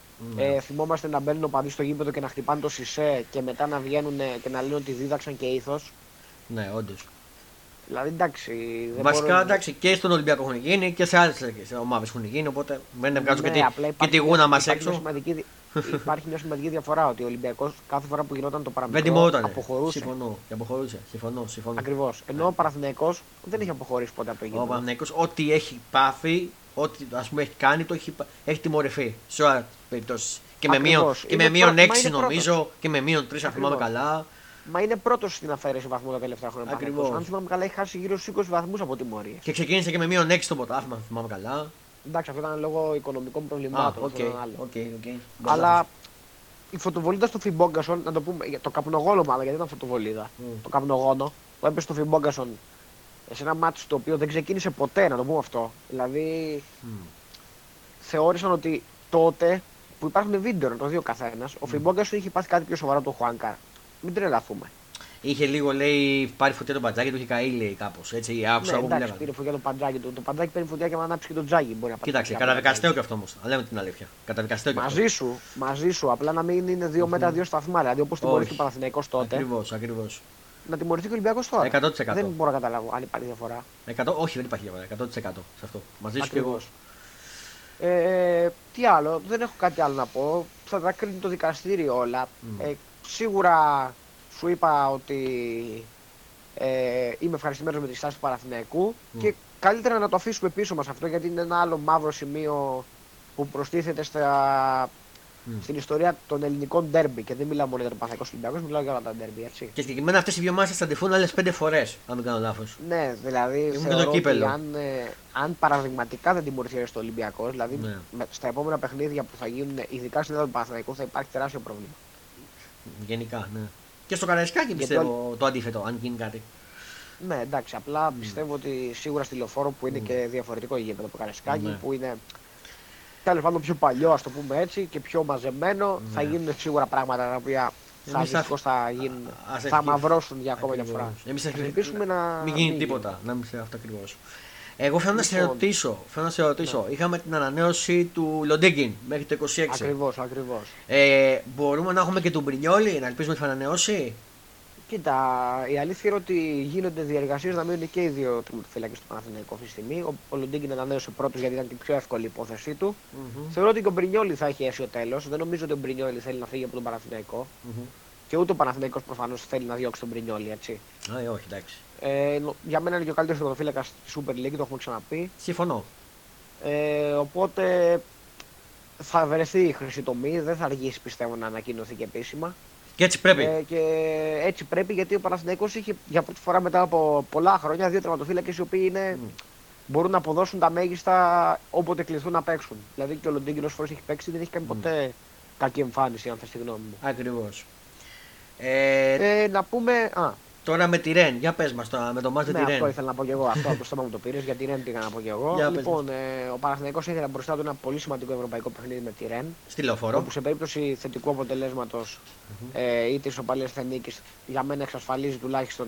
θυμόμαστε να μπαίνουν οπαδοί στο γήπεδο και να χτυπάνε το Σισέ και μετά να βγαίνουν και να λένε ότι δίδαξαν και ήθος. Ναι, όντως. Δηλαδή εντάξει. Βασικά εντάξει, και στον Ολυμπιακό έχουν γίνει και σε άλλες ομάδες έχουν γίνει, οπότε δεν βγάζω και τη γούνα μας έξω. Υπάρχει μια σημαντική διαφορά ότι ο Ολυμπιακός κάθε φορά που γινόταν το παραμικρό αποχωρούσε. Συμφωνώ. Ακριβώς. Ενώ ο Παναθηναϊκός δεν έχει αποχωρήσει ποτέ από το γήπεδο. Ο Παναθηναϊκός ό,τι έχει πάθει, ό,τι ας πούμε έχει κάνει, το έχει τιμωρηθεί σε όλες τις περιπτώσεις. Και με μείον 6 νομίζω και με μείον 3 αν θυμάμαι καλά. Μα είναι πρώτος στην αφαίρεση βαθμού τα τελευταία χρόνια. Ακριβώς. Αν θυμάμαι καλά, έχει χάσει γύρω στους 20 βαθμούς από τιμωρία. Και ξεκίνησε και με μείον 6 το πρωτάθλημα, αν θυμάμαι καλά. Εντάξει, αυτό ήταν λόγω οικονομικών προβλημάτων. Okay. Αλλά η φωτοβολίδα στο Φιμπόγκασον, να το πούμε, το καπνογόνο μάλλον, γιατί ήταν φωτοβολίδα. Το καπνογόνο που έπεσε στο Φιμπόγκασον σε ένα μάτσο το οποίο δεν ξεκίνησε ποτέ, να το πούμε αυτό. Δηλαδή θεώρησαν ότι τότε που υπάρχουν βίντεο να το δει ο καθένας, ο Φιμπόγκασον είχε πάθει κάτι πιο σοβαρό από τον Χουάν Κάρλο. Μην τρελαθούμε. Είχε λίγο, λέει, πάρει φωτιά το παντζάκι του, είχε καεί, λέει, κάπως. Έτσι, άκουσα εγώ που λέγανε. Πήρε φωτιά το παντζάκι του. Το παντζάκι παίρνει φωτιά και άμα ανάψει και το τζάκι. Κοίταξε, καταδικαστέο κι αυτό όμως. Αλλά λέμε την αλήθεια. Καταδικαστέο κι αυτό. Μαζί σου. Απλά να μην είναι 2 μέτρα, 2 σταθμά. Δηλαδή, όπως τιμωρήθηκε ο Παναθηναϊκός τότε. Ακριβώς. Να τιμωρηθεί και ο Ολυμπιακός τώρα. 100%. Δεν μπορώ να καταλάβω αν υπάρχει διαφορά. Όχι, δεν υπάρχει διαφορά. 100% σε αυτό. Μαζί σου κι εγώ. Τι άλλο, δεν έχω κάτι άλλο να πω. Θα τα κρίνει το δικαστήριο όλα. Σίγουρα σου είπα ότι είμαι ευχαριστημένος με τη στάση του Παναθηναϊκού και καλύτερα να το αφήσουμε πίσω μας αυτό, γιατί είναι ένα άλλο μαύρο σημείο που προστίθεται στην ιστορία των ελληνικών ντέρμπι. Και δεν μιλάω μόνο για τον Παναθηναϊκό Ολυμπιακό, μιλάω για όλα τα ντέρμπι. Έτσι. Και συγκεκριμένα αυτές οι δύο ομάδες αντιφούν άλλες 5 φορές, αν δεν κάνω λάθος. Ναι, δηλαδή θεωρώ ότι αν παραδειγματικά δεν τιμωρηθεί στο Ολυμπιακό, δηλαδή στα επόμενα παιχνίδια που θα γίνουν, ειδικά στην Ελλάδα του Παναθηναϊκού, θα υπάρχει τεράστιο πρόβλημα. Γενικά, ναι. Και στο Καραϊσκάκι πιστεύω το αντίθετο, αν γίνει κάτι. Ναι, εντάξει, απλά πιστεύω ότι σίγουρα στη Λεωφόρο που είναι και διαφορετικό γήπεδο από το Καραϊσκάκι, που είναι τέλος πάντων πιο παλιό, ας το πούμε έτσι, και πιο μαζεμένο, θα γίνουν σίγουρα πράγματα τα οποία θα μαυρώσουν για ακόμα μια φορά. Εμείς ελπίζουμε να μην γίνει τίποτα, να μην αυτό ακριβώς. Εγώ θέλω να σε ρωτήσω, είχαμε την ανανέωση του Λοντέγκιν μέχρι το 26. Ακριβώς. Μπορούμε να έχουμε και τον Μπρινιόλι, να ελπίζουμε ότι θα ανανεώσει. Κοίτα, η αλήθεια είναι ότι γίνονται διεργασίες να μείνουν και οι δύο τερματοφύλακες του Παναθηναϊκού αυτή τη στιγμή. Ο Λοντέγκιν ανανέωσε πρώτος γιατί ήταν την πιο εύκολη υπόθεσή του. Θεωρώ ότι και ο Μπρινιόλι θα έχει αίσιο τέλος. Δεν νομίζω ότι ο Μπρινιόλι θέλει να φύγει από τον Παναθηναϊκό. Και ούτε ο Παναθηναϊκός προφανώς θέλει να διώξει τον Μπρινιόλι, έτσι. Όχι, εντάξει. Για μένα είναι και ο καλύτερος τερματοφύλακας στη Super League, το έχουμε ξαναπεί. Συμφωνώ. Οπότε θα βρεθεί η χρυσή τομή, δεν θα αργήσει πιστεύω να ανακοινωθεί και επίσημα. Και έτσι πρέπει. Γιατί ο Παναθηναϊκός είχε για πρώτη φορά μετά από πολλά χρόνια δύο τερματοφύλακες οι οποίοι μπορούν να αποδώσουν τα μέγιστα όποτε κληθούν να παίξουν. Δηλαδή και ο Λοντίνγκιν ως φορές έχει παίξει, δεν έχει κάνει ποτέ κακή εμφάνιση, αν θες τη γνώμη μου. Ακριβώς. Να πούμε. Τώρα με τη Ρεν, για πες μας τώρα, με το μάτι τη Ρεν. Αυτό ήθελα να πω και εγώ, αυτό από το στόμα μου το πήρες, γιατί Ρεν πήγα να πω και εγώ. Λοιπόν, ο Παναθηναϊκός ήθελε μπροστά του ένα πολύ σημαντικό ευρωπαϊκό παιχνίδι με τη Ρεν. Στη Λεωφόρο. Όπου σε περίπτωση θετικού αποτελέσματος είτε ισοπαλίας είτε νίκης, για μένα εξασφαλίζει τουλάχιστον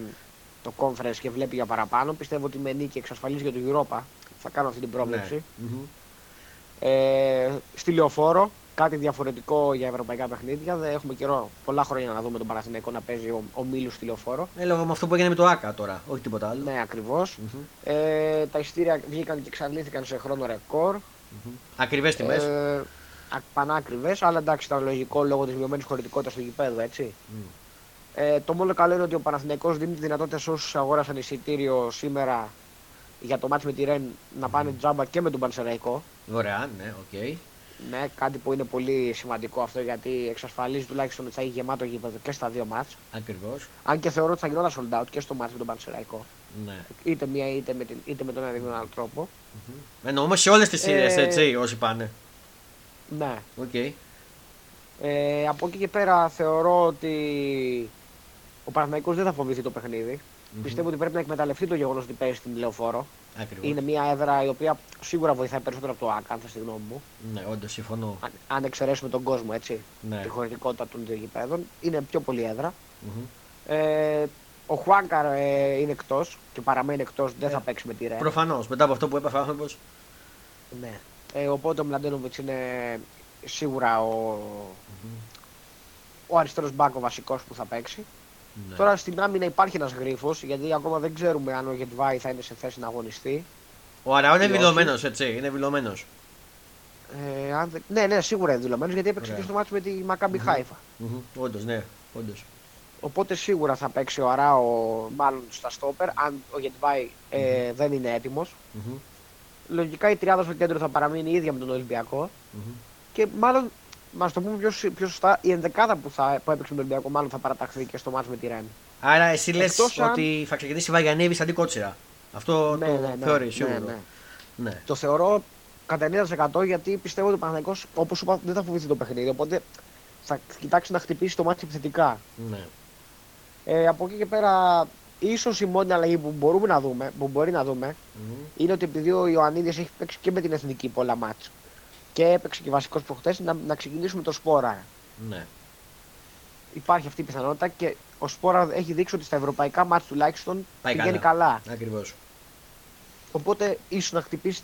το conference και βλέπει για παραπάνω. Πιστεύω ότι με νίκη εξασφαλίζει και το Europa. Θα κάνω αυτή την πρόβλεψη. Στη Λεωφόρο. Κάτι διαφορετικό για ευρωπαϊκά παιχνίδια. Δεν έχουμε καιρό, πολλά χρόνια να δούμε τον Παναθηναϊκό να παίζει ομίλους στη Λεωφόρο. Λόγω με αυτό που έγινε με το ΆΚΑ τώρα, όχι τίποτα άλλο. Ναι, ακριβώς. Τα εισιτήρια βγήκαν και εξαντλήθηκαν σε χρόνο ρεκόρ. Ακριβές τιμές. Πανάκριβες, αλλά εντάξει, ήταν λογικό λόγω της μειωμένης χωρητικότητας του γηπέδου, έτσι. Το μόνο καλό είναι ότι ο Παναθηναϊκός δίνει τη δυνατότητα σε όσους αγόρασαν εισιτήριο σήμερα για το μάτς με τη Ρεν να πάνε τζάμπα και με τον Πανσεραϊκό. Ωραία, ναι, οκ. Ναι, κάτι που είναι πολύ σημαντικό αυτό γιατί εξασφαλίζει τουλάχιστον ότι θα έχει γεμάτο γήπεδο και στα δύο μάτς. Ακριβώς. Αν και θεωρώ ότι θα γινόταν sold out και στο μάτς με τον Πανσεραϊκό. Ναι. Είτε μία είτε με τον ένα ή τον άλλο τρόπο. Εννοούμε σε όλες τις σειρές, έτσι, όσοι πάνε. Ναι. Okay. Από εκεί και πέρα θεωρώ ότι ο Παναθηναϊκός δεν θα φοβηθεί το παιχνίδι. Πιστεύω ότι πρέπει να εκμεταλλευτεί το γεγονός ότι παίζει στην Λεωφόρο. Ακριβώς. Είναι μια έδρα η οποία σίγουρα βοηθάει περισσότερο από το ΑΚ, αν θα στη γνώμη μου. Ναι, όντως, συμφωνώ. Αν εξαιρέσουμε τον κόσμο, έτσι, ναι, τη χωρητικότητα των δύο γηπέδων, είναι πιο πολύ έδρα. Ο Χουάνκαρ είναι εκτός και παραμένει εκτός, δεν θα παίξει με τη Ρεν. Προφανώς, μετά από αυτό που έπαθε ο άνθρωπος. Ναι. Οπότε ο Μλαντένοβιτς είναι σίγουρα ο αριστερός μπακ, ο βασικός που θα παίξει. Ναι. Τώρα στην άμυνα υπάρχει ένας γρίφος, γιατί ακόμα δεν ξέρουμε αν ο Γετβάη θα είναι σε θέση να αγωνιστεί. Ο Αραώ είναι δηλωμένος, έτσι, είναι δηλωμένος. Ναι, ναι, σίγουρα είναι δηλωμένος, γιατί έπαιξε και στο μάτσο με τη Μακάμπι Χάιφα. Όντως, ναι, όντως. Οπότε σίγουρα θα παίξει ο Αραώ, μάλλον στα στόπερ, αν ο Γετβάη δεν είναι έτοιμος. Λογικά η τριάδα στο κέντρο θα παραμείνει η ίδια με τον Ολυμπιακό. Και μάλλον, να το πούμε πιο σωστά, η ενδεκάδα που έπαιξε με τον Ολυμπιακό μάλλον θα παραταχθεί και στο μάτς με τη Ρεν. Άρα εσύ λες ότι θα ξεκινήσει η Βαγιανίδη αντί Κότσιρα. Αυτό ναι, το θεωρείς? Ναι. Το θεωρώ κατά 90% γιατί πιστεύω ότι ο Παναθηναϊκός, όπως είπα, δεν θα φοβηθεί το παιχνίδι. Οπότε θα κοιτάξει να χτυπήσει το μάτς επιθετικά. Ναι. Από εκεί και πέρα, ίσως η μόνη αλλαγή που μπορεί να δούμε είναι ότι επειδή ο Ιωαννίδης έχει παίξει και με την εθνική πολλά μάτς. Και έπαιξε και βασικός προχτές να ξεκινήσουμε το Σπόρα. Ναι. Υπάρχει αυτή η πιθανότητα και ο Σπόρα έχει δείξει ότι στα ευρωπαϊκά μάτς τουλάχιστον πηγαίνει καλά. Ακριβώς. Οπότε ίσως να χτυπήσει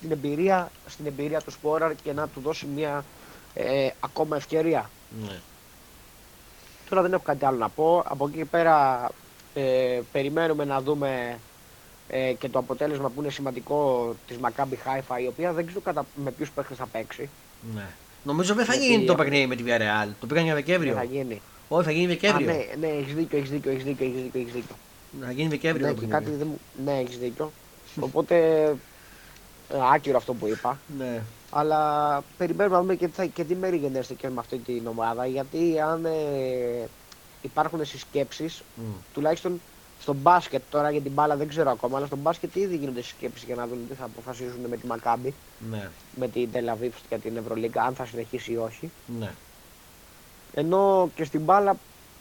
στην εμπειρία του Σπόρα και να του δώσει μια ακόμα ευκαιρία. Ναι. Τώρα δεν έχω κάτι άλλο να πω. Από εκεί πέρα περιμένουμε να δούμε και το αποτέλεσμα που είναι σημαντικό της Maccabi Haifa, η οποία δεν ξέρω με ποιους παίχτες θα παίξει. Ναι. Νομίζω δεν θα γίνει το παιχνίδι με τη Villarreal. Το πήγαν για Δεκέμβριο. Δεν θα γίνει. Όχι, θα γίνει Δεκέμβριο. Ναι, έχεις δίκιο. Θα γίνει Δεκέμβριο. Ναι, έχεις δίκιο. Οπότε άκυρο αυτό που είπα. Ναι. Αλλά περιμένουμε να δούμε και τι μέρη γενέστηκε με αυτή την ομάδα. Γιατί αν υπάρχουν συσκέψεις, τουλάχιστον στο μπάσκετ τώρα, για την μπάλα δεν ξέρω ακόμα, αλλά στο μπάσκετ ήδη γίνονται συσκέψεις για να δουν τι θα αποφασίζουν με τη Μακάμπι, ναι, με την Τελ Αβίβ για την Ευρωλίγκα, αν θα συνεχίσει ή όχι. Ναι. Ενώ και στην μπάλα,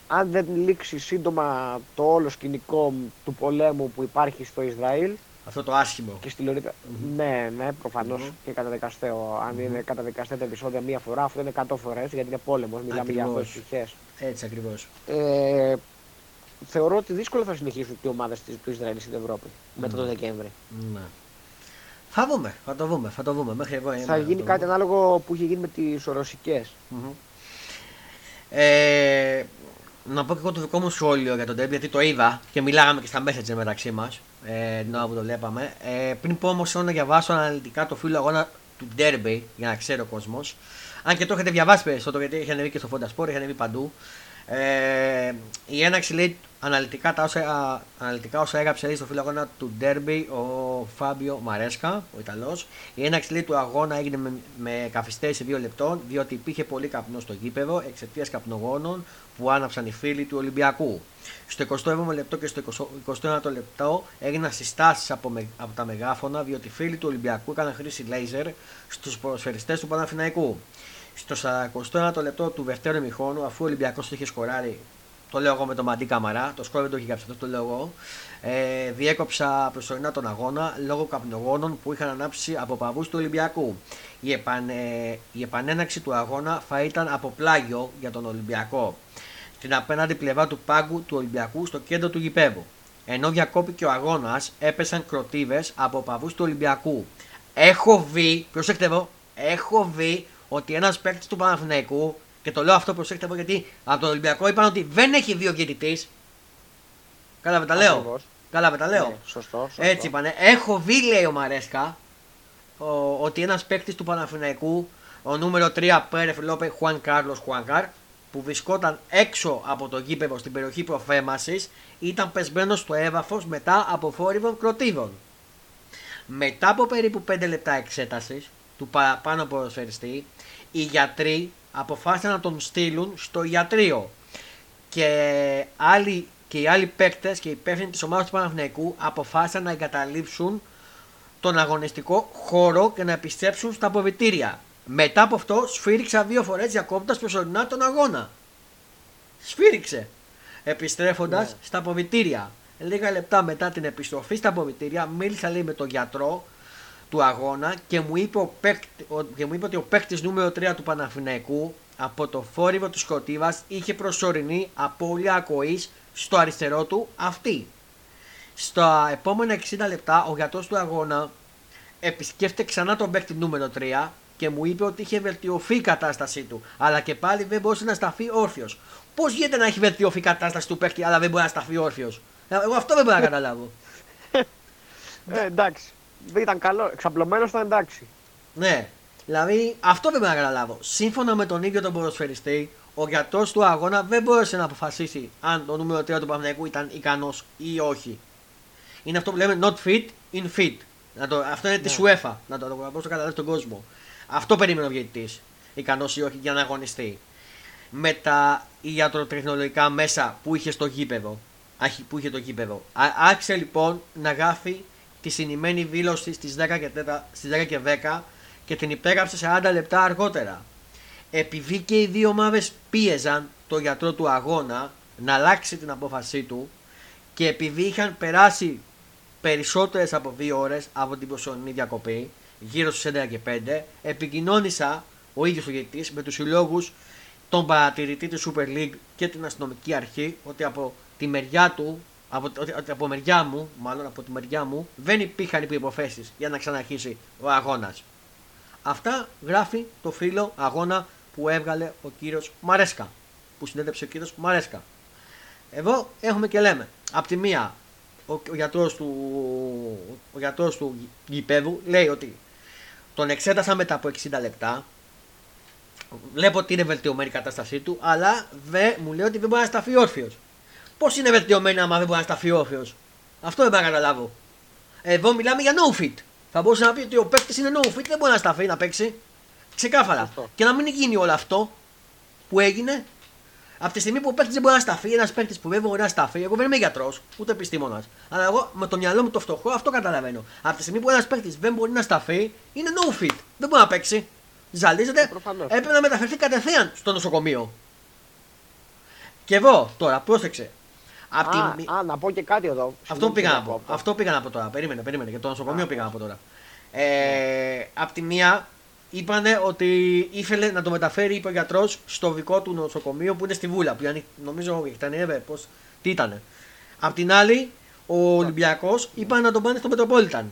αν δεν λήξει σύντομα το όλο σκηνικό του πολέμου που υπάρχει στο Ισραήλ. Αυτό το άσχημο. Και στη Λωρίδα. Ναι, ναι, προφανώς και καταδικαστέο. Αν είναι καταδικαστέ τα επεισόδια μία φορά, αυτό είναι 100 φορές γιατί είναι πόλεμος. Μιλάμε για αυτές τις ψυχές. Έτσι ακριβώς. Θεωρώ ότι δύσκολα θα συνεχίσουν οι ομάδες του Ισραήλ στην Ευρώπη μετά τον Δεκέμβρη. Ναι. Θα το δούμε. Θα γίνει κάτι ανάλογο που είχε γίνει με τις Ρωσικές. Να πω και εγώ το δικό μου σχόλιο για τον ντέρμπι, γιατί το είδα και μιλάγαμε και στα messenger μεταξύ μας την ώρα που το βλέπαμε. Πριν πω όμως, θέλω να διαβάσω αναλυτικά το φύλλο αγώνα του ντέρμπι για να ξέρει ο κόσμος. Αν και το έχετε διαβάσει περισσότερο, γιατί είχε ανέβει και στο Fodas Sports, είχε ανέβει παντού. Η έναξη λέει αναλυτικά όσα έγραψε στο φύλλο αγώνα του ντέρμπι ο Φάμπιο Μαρέσκα, ο Ιταλός. Η έναξη λέει του αγώνα έγινε με καθυστέρηση 2 λεπτών, διότι υπήρχε πολύ καπνό στο γήπεδο εξαιτίας καπνογόνων που άναψαν οι φίλοι του Ολυμπιακού. Στο 27ο λεπτό και στο 29ο λεπτό έγιναν συστάσεις από τα μεγάφωνα, διότι οι φίλοι του Ολυμπιακού έκαναν χρήση λέιζερ στους ποδοσφαιριστές του Παναθηναϊκού. Στο 41ο λεπτό του δεύτερου ημιχρόνου, αφού ο Ολυμπιακός είχε σκοράρει Το λέω εγώ με τον Μαντί Καμαρά. Το σκόρ δεν το έχει γράψει αυτό, το λέω εγώ. Διέκοψα προσωρινά τον αγώνα λόγω καπνογόνων που είχαν ανάψει από παβούς του Ολυμπιακού. Η επανέναρξη του αγώνα θα ήταν από πλάγιο για τον Ολυμπιακό, την απέναντι πλευρά του πάγκου του Ολυμπιακού στο κέντρο του γηπέδου. Ενώ διακόπηκε ο αγώνας, έπεσαν κροτίδες από παβούς του Ολυμπιακού. Έχω δει ότι ένας παίκτης του Παναθηναϊκού, και το λέω αυτό προσέχτε εδώ γιατί από τον Ολυμπιακό είπαν ότι δεν έχει δύο διαιτητής. Καλά τα λέω. Ναι, σωστό. Έτσι είπανε. Έχω δει, λέει ο Μαρέσκα, ότι ένας παίκτης του Παναθηναϊκού, ο νούμερο 3 Πέρεφ Λόπε Χουάν Κάρλο Χουάνκαρ, που βρισκόταν έξω από το γήπεδο στην περιοχή προφέμασης, ήταν πεσμένος στο έδαφος μετά από θόρυβων κροτίδων. Μετά από περίπου 5 λεπτά εξέτασης του παραπάνω ποδοσφαιριστή, οι γιατροί αποφάσισαν να τον στείλουν στο ιατρείο και οι άλλοι παίκτες και οι υπεύθυνοι της ομάδας του Παναθηναϊκού αποφάσισαν να εγκαταλείψουν τον αγωνιστικό χώρο και να επιστρέψουν στα αποβιτήρια. Μετά από αυτό σφύριξα 2 φορές διακόπτοντας προσωρινά τον αγώνα. Σφύριξε επιστρέφοντας στα αποβιτήρια. Λίγα λεπτά μετά την επιστροφή στα αποβιτήρια μίλησα, λέει, με τον γιατρό του αγώνα και μου είπε, ότι ο παίκτης νούμερο 3 του Παναθηναϊκού από το θόρυβο της σκοτίβας είχε προσωρινή απώλεια ακοής στο αριστερό του αυτή. Στα επόμενα 60 λεπτά ο γιατρός του αγώνα επισκέφτεται ξανά τον παίκτη νούμερο 3 και μου είπε ότι είχε βελτιωθεί η κατάστασή του, αλλά και πάλι δεν μπορούσε να σταθεί όρθιος. Πώς γίνεται να έχει βελτιωθεί η κατάσταση του παίκτη αλλά δεν μπορεί να σταθεί όρθιος? Εγώ αυτό δεν μπορώ να καταλάβω. Εντάξει. Δεν ήταν καλό, εξαπλωμένος ήταν εντάξει. Ναι, δηλαδή αυτό δεν μπορώ να καταλάβω. Σύμφωνα με τον ίδιο τον ποδοσφαιριστή, ο γιατρός του αγώνα δεν μπόρεσε να αποφασίσει αν το νούμερο 3 του Παναθηναϊκού ήταν ικανός ή όχι. Είναι αυτό που λέμε not fit in fit. Αυτό είναι τη UEFA, να το καταλάβει τον κόσμο. Αυτό περίμενε ο διαιτητής, ικανός ή όχι, για να αγωνιστεί. Με τα ιατροτεχνολογικά μέσα που είχε στο γήπεδο. Άρχισε λοιπόν να γράφει τη συνημμένη δήλωση στις 10 και 10 και την υπέγραψε 40 λεπτά αργότερα. Επειδή και οι δύο ομάδες πίεζαν τον γιατρό του αγώνα να αλλάξει την απόφασή του και επειδή είχαν περάσει περισσότερες από 2 ώρες από την προσωρινή διακοπή, γύρω στις 11 και 5, επικοινώνησα ο ίδιος ο διαιτητής με τους συλλόγους, τον παρατηρητή της Super League και την αστυνομική αρχή ότι από τη μεριά μου δεν υπήρχαν προϋποθέσεις για να ξαναρχίσει ο αγώνας. Αυτά γράφει το φύλλο αγώνα που έβγαλε ο κύριος Μαρέσκα, που συνέντευξε ο κύριος Μαρέσκα. Εδώ έχουμε και λέμε, απ' τη μία ο γιατρός του γηπέδου λέει ότι τον εξέτασα μετά από 60 λεπτά, βλέπω ότι είναι βελτιωμένη η κατάστασή του, αλλά μου λέει ότι δεν μπορεί να σταθεί όρθιος. Πώς είναι βελτιωμένη άμα δεν μπορεί να σταθεί όρθιος? Αυτό δεν μπορώ να καταλάβω. Εδώ μιλάμε για no fit. Θα μπορούσε να πει ότι ο παίκτης είναι no fit, δεν μπορεί να σταθεί να παίξει. Ξεκάθαρα. Αυτό. Και να μην γίνει όλο αυτό που έγινε. Από τη στιγμή που ο παίκτης δεν μπορεί να σταθεί, ένας παίκτης που δεν μπορεί να σταθεί, εγώ δεν είμαι γιατρός, ούτε επιστήμονας. Αλλά εγώ με το μυαλό μου το φτωχό αυτό καταλαβαίνω. Από τη στιγμή που ένας παίκτης δεν μπορεί να σταθεί, είναι no fit. Δεν μπορεί να παίξει. Ζαλίζεται. Έπρεπε να μεταφερθεί κατευθείαν στο νοσοκομείο. Και εγώ τώρα, πρόσεξε. Να πω και κάτι εδώ. Αυτό πήγα να πω τώρα. Περίμενε. Για το νοσοκομείο πήγα να πω τώρα. Απ' τη μία είπανε ότι ήθελε να το μεταφέρει, είπε ο γιατρός, στο δικό του νοσοκομείο που είναι στη Βούλα. Που νομίζω ήταν, τι ήταν. Απ' την άλλη, ο Ολυμπιακός είπαν να τον πάνε στο Μετροπόλιταν.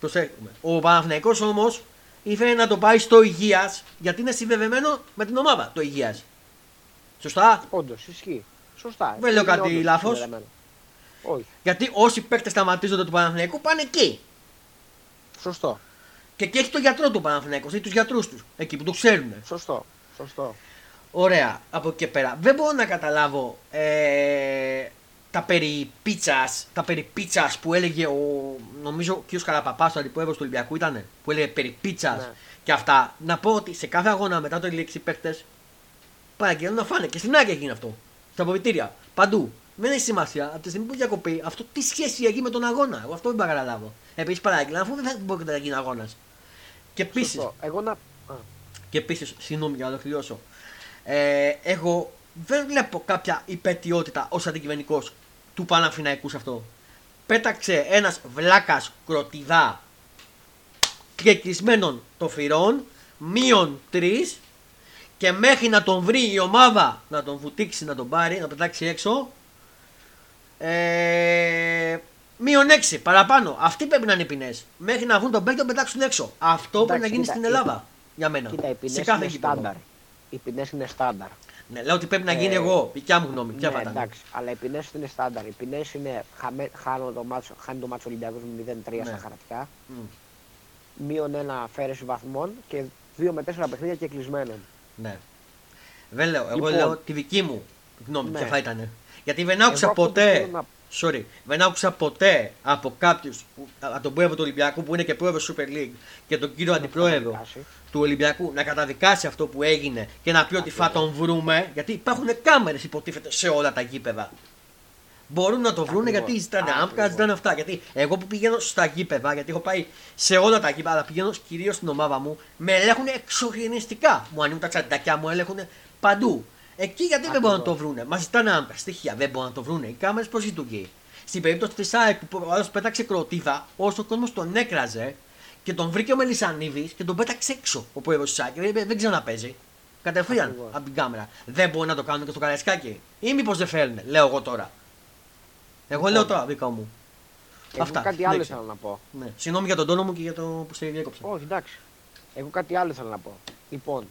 Προσέχουμε. Ο Παναθηναϊκός όμως ήθελε να τον πάει στο Υγείας, γιατί είναι συμβεβαιμένο με την ομάδα το Υγείας. Σωστά. Όντως, ισχύει. Σωστά. Δεν λέω κάτι λάθος. Γιατί όσοι παίκτες σταματίζονται του Παναθηναϊκού πάνε εκεί. Σωστό. Και εκεί έχει τον γιατρό του Παναθηναϊκού ή τους γιατρούς τους. Εκεί που το ξέρουν. Σωστό. Ωραία. Από εκεί και πέρα. Δεν μπορώ να καταλάβω τα περί πίτσας που έλεγε νομίζω ο κ. Καραπαπάς, ο αντιπρόεδρος του Ολυμπιακού ήταν. Που έλεγε περί πίτσας. Ναι. Και αυτά. Να πω ότι σε κάθε αγώνα μετά το λέξη παίκτες παραγγέλνουν να φάνε. Και στην Άκη έγινε αυτό. Στα αποβιτήρια. Παντού. Δεν έχει σημασία. Από τη στιγμή που διακοπεί, αυτό τι σχέση έχει με τον αγώνα? Εγώ αυτό δεν παραλάβω. Επίσης παράγγελνα, αφού δεν θα μπορεί να γίνει αγώνας. Και επίσης. Και επίσης, συγγνώμη για να το τελειώσω. Εγώ δεν βλέπω κάποια υπαιτιότητα ως αντικειμενικός του Παναθηναϊκού σε αυτό. Πέταξε ένας βλάκας κροτιδά κρεκισμένων των φυρών, μείον 3, και μέχρι να τον βρει η ομάδα να τον βουτήξει, να τον πάρει, να πετάξει έξω, μείον 6 παραπάνω. Αυτοί πρέπει να είναι ποινές. Μέχρι να βγουν τον παίκτη να τον πετάξουν έξω. Αυτό εντάξει, πρέπει να γίνει στην Ελλάδα για μένα. Κοίτα, σε κάθε γήπεδο. Οι ποινές είναι στάνταρ. Ναι, λέω ότι πρέπει να γίνει εγώ, δικιά μου γνώμη. Ναι, εντάξει, αλλά οι ποινές είναι στάνταρ. Οι ποινές είναι χάνει το μάτσο Ολυμπιακός με 0-3 ναι. Στα χαρτιά. Μείον 1 αφαίρεση βαθμών και 2 με 4 παιχνίδια και κλεισμένων. Ναι. Δεν λέω, εγώ λοιπόν, λέω τη δική μου γνώμη, ναι. Ποια θα ήταν. Γιατί δεν άκουσα ποτέ. Sorry, δεν άκουσα ποτέ από κάποιους, από τον πρόεδρο του Ολυμπιακού που είναι και πρόεδρος Super League και τον κύριο αντιπρόεδρο του Ολυμπιακού να καταδικάσει αυτό που έγινε και να πει ότι θα τον βρούμε, γιατί υπάρχουν κάμερες υποτίθεται σε όλα τα γήπεδα. Μπορούν να το βρουν γιατί ζητάνε άμκα, ζητάνε αυτά. Γιατί εγώ που πηγαίνω στα γήπεδα, γιατί έχω πάει σε όλα τα γήπεδα, αλλά πηγαίνω κυρίως στην ομάδα μου, με ελέγχουν εξωγενιστικά. Μου ανοίγουν τα τσαντακιά, μου ελέγχουν παντού. Εκεί γιατί δεν μπορούν να το βρούνε. Μα ζητάνε άμκα, στοιχεία δεν μπορούν να το βρούνε. Οι κάμερες πώς λειτουργεί. Στην περίπτωση της ΑΕΚ που ο άλλος πέταξε κροτίδα, όσο ο κόσμος τον έκραζε και τον βρήκε ο Μελισσανίδης και τον πέταξε έξω ο πρόεδρος της ΑΕΚ. Δεν ξαναπέζει. Κατευθείαν από την κάμερα. Δεν μπορούν να το κάνουν και στο Καραϊσκάκι. Ή μήπως δεν φέρνουν, λέω εγώ τώρα. Εγώ λέω τώρα, δικά μου. Αυτά. Κάτι άλλο ήθελα να πω. Ναι. Συγγνώμη για τον τόνο μου και για το που σε διέκοψα. Όχι, εντάξει. Εγώ κάτι άλλο ήθελα να πω. Λοιπόν,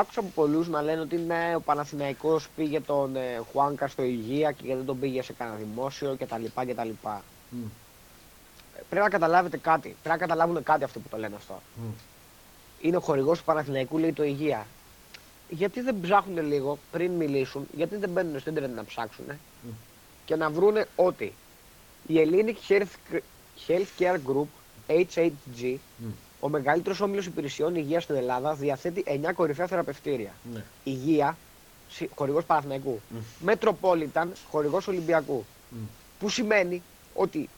άκουσα από πολλούς να λένε ότι ναι, ο Παναθηναϊκός πήγε τον Χουάνκα στο Υγεία και δεν τον πήγε σε κανένα δημόσιο κτλ. Πρέπει να καταλάβετε κάτι. Πρέπει να καταλάβουν κάτι αυτό που το λένε αυτό. Είναι ο χορηγός του Παναθηναϊκού, λέει το Υγεία. Γιατί δεν ψάχνουν λίγο πριν μιλήσουν, γιατί δεν μπαίνουν στο ίντερνετ να ψάξουν. Και να βρούνε ότι η Hellenic Healthcare Group, HHG, ο μεγαλύτερος όμιλος υπηρεσιών υγείας στην Ελλάδα, διαθέτει 9 κορυφαία θεραπευτήρια. Υγεία, χορηγός Παναθηναϊκού. Metropolitan, χορηγός Ολυμπιακού. Που σημαίνει ότι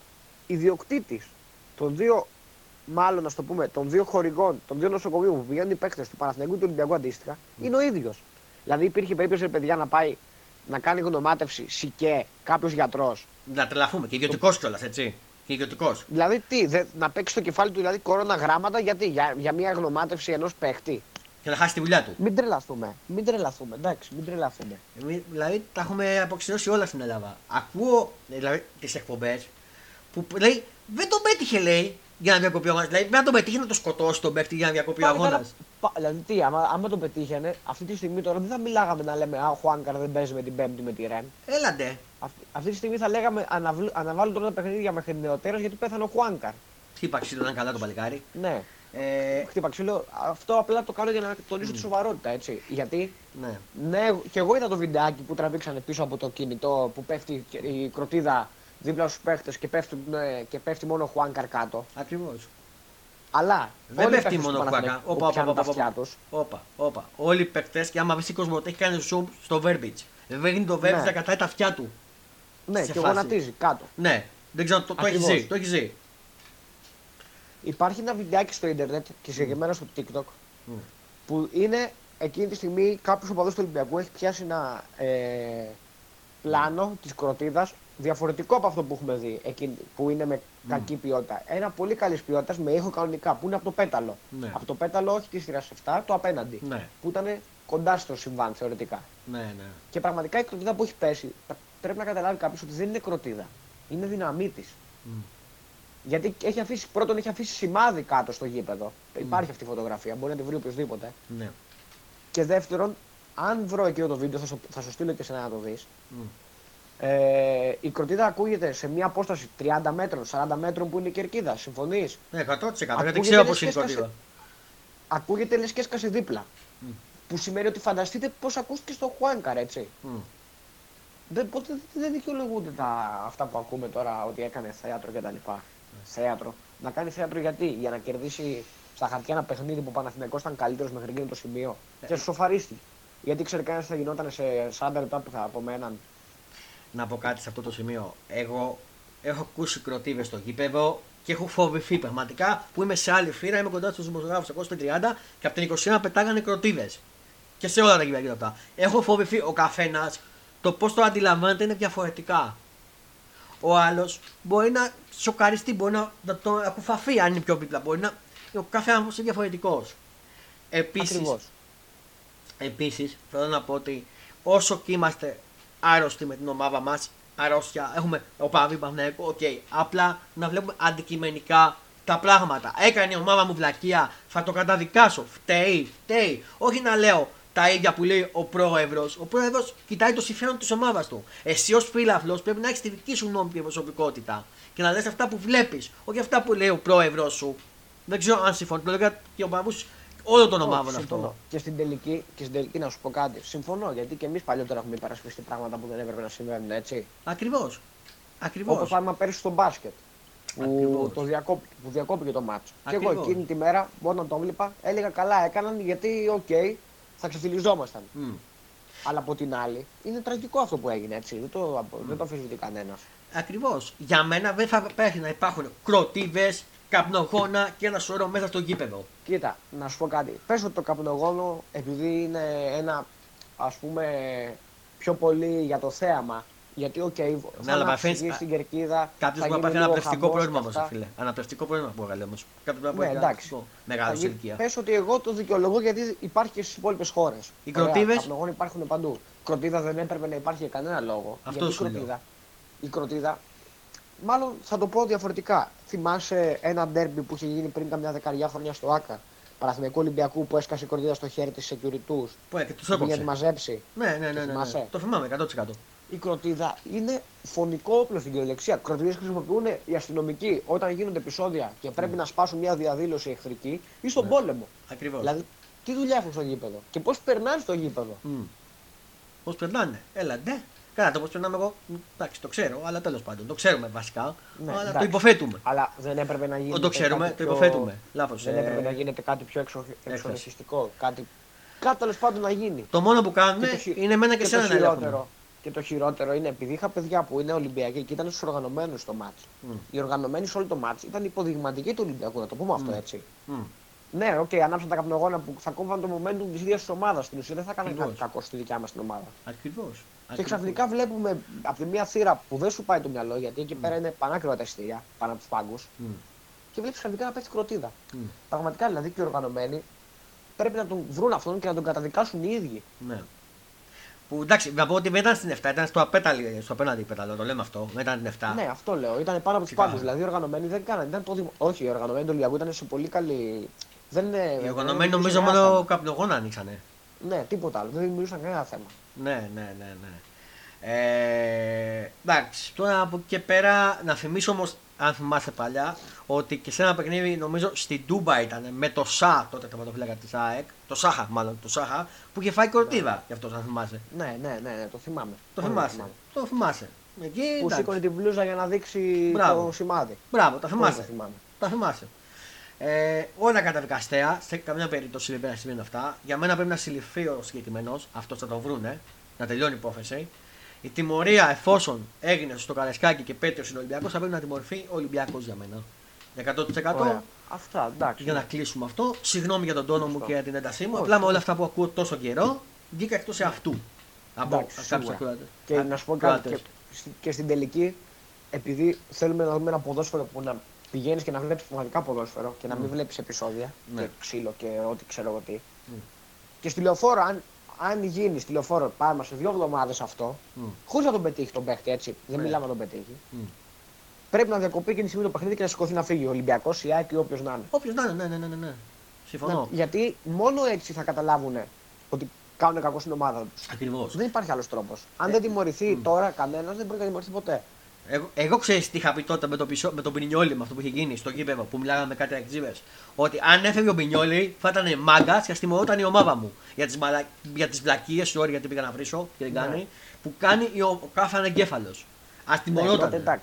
ιδιοκτήτης των δύο, μάλλον ας το πούμε, των δύο χορηγών, των δύο νοσοκομείων που πηγαίνουν οι παίκτες του Παναθηναϊκού και του Ολυμπιακού αντίστοιχα, είναι ο ίδιος. Δηλαδή υπήρχε περίπτωση, παιδιά, να πάει. Να κάνει γνωμάτευση σικέ κάποιος γιατρός. Να τρελαθούμε και ιδιωτικός κιόλας, έτσι. Και ιδιωτικός. Δηλαδή τι, να παίξει το κεφάλι του δηλαδή κορώνα γράμματα γιατί, για μια γνωμάτευση ενός παίχτη. Και να χάσει τη δουλειά του. Μην τρελαθούμε. Μην τρελαθούμε, εντάξει, μην τρελαθούμε. Δηλαδή τα έχουμε αποξενώσει όλα στην Ελλάδα. Ακούω δηλαδή, τις εκπομπές που λέει δεν τον πέτυχε, λέει, για να διακοπεί ο αγώνας. Δηλαδή δεν τον πετύχει να το σκοτώσει τον παίχτη για να διακοπεί ο αγώνας. Δηλαδή τι, άμα τον πετύχανε, αυτή τη στιγμή τώρα δεν θα μιλάγαμε να λέμε «Α, ο Χουάνκαρ δεν παίζει με την Πέμπτη με τη Ρεν». Έλατε. Αυτή τη στιγμή θα λέγαμε «Αναβάλουν τώρα τα παιχνίδια μέχρι νεοτέρας γιατί πέθανε ο Χουάνκαρ». Χτύπα ξύλο, ήταν καλά το παλικάρι. Ναι. Χτύπα ξύλο, αυτό απλά το κάνω για να τονίσω τη σοβαρότητα, έτσι. Γιατί, ναι, και εγώ είδα το βιντεάκι που τραβήξανε πίσω από το κινητό που πέφτει η κροτίδα δίπλα στους παίχτες και, πέφτει μόνο ο Χουάνκαρ κάτω. Ακριβώς. Αλλά δεν πέφτει μόνο κουάκα. Όπα. Όλοι οι παίκτες και άμα βρει κοσμοτέ έχει κάνει zoom στο verbiage. Δεν είναι το verbiage, θα κρατάει τα αυτιά του. Ναι, σε και φάση. Γονατίζει κάτω. Ναι, δεν ξέρω, το έχει ζει. Υπάρχει ένα βιντεάκι στο ίντερνετ και συγκεκριμένα στο TikTok που είναι εκείνη τη στιγμή κάποιο οπαδό του Ολυμπιακού έχει πιάσει ένα πλάνο τη κροτίδα. Διαφορετικό από αυτό που έχουμε δει, που είναι με κακή ποιότητα. Ένα πολύ καλή ποιότητα με ήχο κανονικά, που είναι από το πέταλο. Ναι. Από το πέταλο, όχι τη σειρά 7, το απέναντι. Ναι. Που ήταν κοντά στο συμβάν, θεωρητικά. Ναι. Και πραγματικά η κροτίδα που έχει πέσει, πρέπει να καταλάβει κάποιο ότι δεν είναι κροτίδα. Είναι δύναμή τη. Γιατί έχει αφήσει σημάδι κάτω στο γήπεδο. Υπάρχει αυτή η φωτογραφία, μπορεί να τη βρει οποιοδήποτε. Ναι. Και δεύτερον, αν βρω εκείνο το βίντεο, θα σου στείλω και σε να το δει. Η κροτίδα ακούγεται σε μια απόσταση 30 μέτρων, 40 μέτρων που είναι η κερκίδα. Συμφωνείς? Ναι, 100%. Δεν ξέρω πώς είναι η κροτίδα. Ακούγεται λες και έσκασε δίπλα. Που σημαίνει ότι φανταστείτε πώς ακούστηκε στο Χουάνκαρ, έτσι. Δεν δικαιολογούνται αυτά που ακούμε τώρα ότι έκανε θέατρο κτλ. Θέατρο. Να κάνει θέατρο γιατί? Για να κερδίσει στα χαρτιά ένα παιχνίδι που ο Παναθηναϊκός ήταν καλύτερος μέχρι εκείνο το σημείο. Και σοφαρίστηκε. Γιατί ξέρει κανένας θα γινόταν σε 40 λεπτά που θα απομέναν. Να πω κάτι σε αυτό το σημείο. Εγώ έχω ακούσει κροτίδες στο γήπεδο και έχω φοβηθεί πραγματικά που είμαι σε άλλη φύρα. Είμαι κοντά στους δημοσιογράφους 230 και από την 21 πετάγανε κροτίδες. και σε όλα τα κυπέλλα. Έχω φοβηθεί ο καθένας, το πώς το αντιλαμβάνεται είναι διαφορετικά. Ο άλλος μπορεί να σοκαριστεί, μπορεί να το ακουφαθεί αν είναι πιο πίτλα. Μπορεί να... Ο κάθε άνθρωπος είναι διαφορετικός. Επίσης, θέλω να πω ότι όσο και είμαστε άρρωστοι με την ομάδα μας, αρρώστια, έχουμε οπαδοί Παναθηναϊκού, οκ. Απλά να βλέπουμε αντικειμενικά τα πράγματα. Έκανε η ομάδα μου βλακεία, θα το καταδικάσω. Φταίει. Όχι να λέω τα ίδια που λέει ο πρόεδρος. Ο πρόεδρος κοιτάει το συμφέρον της ομάδας του. Εσύ ως φίλαθλος πρέπει να έχεις τη δική σου νόμιμη προσωπικότητα και να λες αυτά που βλέπεις, όχι αυτά που λέει ο πρόεδρος σου. Δεν ξέρω αν συμφωνώ. Το λέγα και ο παππούς όλων των ομάδων αυτό. Και στην τελική να σου πω κάτι. Συμφωνώ, γιατί και εμείς παλιότερα έχουμε υπερασπιστεί πράγματα που δεν έπρεπε να συμβαίνουν, έτσι. Ακριβώς. Όπως πάμε πέρυσι στο μπάσκετ. Που διακόπηκε το μάτσο. Και εγώ εκείνη τη μέρα, όταν το βλέπα, έλεγα καλά έκαναν γιατί οκ, θα ξεφυλιζόμασταν. Αλλά από την άλλη, είναι τραγικό αυτό που έγινε, έτσι. Δεν το αφισβητεί κανένας. Ακριβώς. Για μένα δεν θα πρέπει να υπάρχουν κροτίδες, καπνογόνα και ένα σωρό μέσα στο γήπεδο. Κοίτα, να σου πω κάτι. Πες ότι το καπνογόνο, επειδή είναι ένα, ας πούμε, πιο πολύ για το θέαμα. Γιατί, θα αναψυγεί στην κερκίδα. Κάποιος μπορεί να πάθει αναπνευστικό πρόβλημα όμως, φίλε. Αναπνευστικό πρόβλημα που βγάλει όμως. Ναι, εντάξει. Μεγάλο σε ηλικία. Πες ότι εγώ το δικαιολογώ γιατί υπάρχει και στις υπόλοιπες χώρες. Οι κροτίδες. Οι καπνογόνοι υπάρχουν παντού. Κροτίδα δεν έπρεπε να υπάρχει για κανένα λόγο. Αυτό σου λέω. Η κροτίδα. Μάλλον θα το πω διαφορετικά. Θυμάσαι ένα ντέρμπι που είχε γίνει πριν καμιά δεκαριά χρόνια στο Άκα, Παναθηναϊκού Ολυμπιακού, που έσκασε η κορδίδα στο χέρι της security. Που έκανε τη μαζέψει. Ναι. Το θυμάμαι 100%. Η κροτίδα είναι φωνικό όπλο στην κυριολεξία. Κροτίδες χρησιμοποιούν οι αστυνομικοί όταν γίνονται επεισόδια και πρέπει να σπάσουν μια διαδήλωση εχθρική ή στον πόλεμο. Ακριβώς. Δηλαδή, τι δουλειά έχουν στο γήπεδο και πώς περνάνε στο γήπεδο. Πώς περνάνε, Καλά, το πώς περνάμε εγώ, εντάξει, το ξέρω, αλλά τέλος πάντων. Το ξέρουμε βασικά, αλλά εντάξει, το υποθέτουμε. Αλλά δεν έπρεπε να γίνεται. Το ξέρουμε, το υποθέτουμε. Λάθος. Δεν έπρεπε να γίνεται κάτι πιο εξοριστικό. Κάτι τέλος πάντων να γίνει. Το μόνο που κάνουμε είναι εμένα και εσένα να ελέγχουμε. Και το χειρότερο είναι επειδή είχα παιδιά που είναι Ολυμπιακοί και ήταν στους οργανωμένους στο μάτς. Οι οργανωμένοι σε όλο το μάτς ήταν υποδειγματικοί του Ολυμπιακού, να το πούμε αυτό έτσι. Ναι, ανάψαν τα καπνογόνα που θα κόβαν το momentum της ίδιας της ομάδας. Στην ουσία δεν θα έκαναν κάτι κακό στη δικιά μας την ομάδα. Ακριβώς. Και ξαφνικά βλέπουμε από τη μία θύρα που δεν σου πάει το μυαλό, γιατί εκεί πέρα είναι πανάκριβα τα εισιτήρια πάνω από τους πάγκους. Και βλέπεις ξαφνικά να πέφτει κροτίδα. Πραγματικά δηλαδή και οι οργανωμένοι πρέπει να τον βρουν αυτόν και να τον καταδικάσουν οι ίδιοι. Που εντάξει, να πω ότι δεν ήταν στην 7, ήταν στο απέναντι πέταλο, το λέμε αυτό. Δεν ήταν την 7. Ναι, αυτό λέω. Ήταν πάνω από του πάντου. Δηλαδή, οι οργανωμένοι δεν κάνανε. Όχι, οι οργανωμένοι του Ολυμπιακού ήταν σε πολύ καλή. Οι οργανωμένοι νομίζω μόνο καπνογόνα ανοίξανε. Ναι, τίποτα άλλο. Δεν δημιουργούσαν κανένα θέμα. Ναι. Εντάξει, τώρα από εκεί και πέρα να θυμίσω όμως, αν θυμάσαι παλιά, ότι και σε ένα παιχνίδι, νομίζω στην Ντούμπα ήταν με το ΣΑ, τότε τερματοφύλακα της ΑΕΚ, το ΣΑΧΑ μάλλον, το ΣΑΧΑ, που είχε φάει κορτίδα. Ναι. Γι' αυτό αν θυμάσαι. Ναι, το θυμάμαι. Το θυμάσαι. Εκεί, που σήκωνε την μπλούζα για να δείξει το σημάδι. Μπράβο, τα θυμάσαι. Όλα καταδικαστέα, σε καμιά περίπτωση δεν πρέπει να σημαίνουν αυτά. Για μένα πρέπει να συλληφθεί ο συγκεκριμένος, αυτό θα το βρούνε, να τελειώνει η υπόθεση. Η τιμωρία, εφόσον έγινε στο Καραϊσκάκι και πέτειος είναι Ολυμπιακός, θα πρέπει να τιμωρηθεί ο Ολυμπιακός για μένα. 100%. Αυτά, εντάξει. Για να κλείσουμε αυτό. Συγγνώμη για τον τόνο μου και για την έντασή μου. Απλά με όλα αυτά που ακούω τόσο καιρό, βγήκα εκτός εαυτού. Από κάποιους ακροατές. Και να σου πω κάτι. Και στην τελική, επειδή θέλουμε να δούμε ένα ποδόσφαιρο που να πηγαίνεις και να βλέπεις πραγματικά ποδόσφαιρο και να μην βλέπεις επεισόδια και ξύλο και ό,τι ξέρω εγώ τι. Και στη Λεωφόρο, αν γίνει τηλεφόρο πάνω σε 2 εβδομάδες αυτό, χωρίς να τον πετύχει τον παίχτη, έτσι. Δεν μιλάμε να τον πετύχει. Πρέπει να διακοπεί εκείνη τη στιγμή το παιχνίδι και να σηκωθεί να φύγει. Ο Ολυμπιακός, η ΑΕΚ ή όποιος να είναι. Όποιος να είναι, ναι. Συμφωνώ. Γιατί μόνο έτσι θα καταλάβουν ότι κάνουν κακό στην ομάδα τους. Ακριβώς. Δεν υπάρχει άλλος τρόπος. Αν δεν τιμωρηθεί τώρα κανένας, δεν μπορεί να τιμωρηθεί ποτέ. Εγώ ξέρεις τι είχα πει τότε με τον Μπρινιόλι, με αυτό που είχε γίνει στο γήπεδο που μιλάγαμε με κάτι αξίβες. Ότι αν έφευγε ο Μπρινιόλι θα ήταν μάγκας και ας τιμωρόταν η ομάδα μου για τις βλακίες, sorry γιατί πήγα να βρίσω και δεν κάνει, που κάνει ο κάθε ανεγκέφαλος. Ας τιμωρόταν.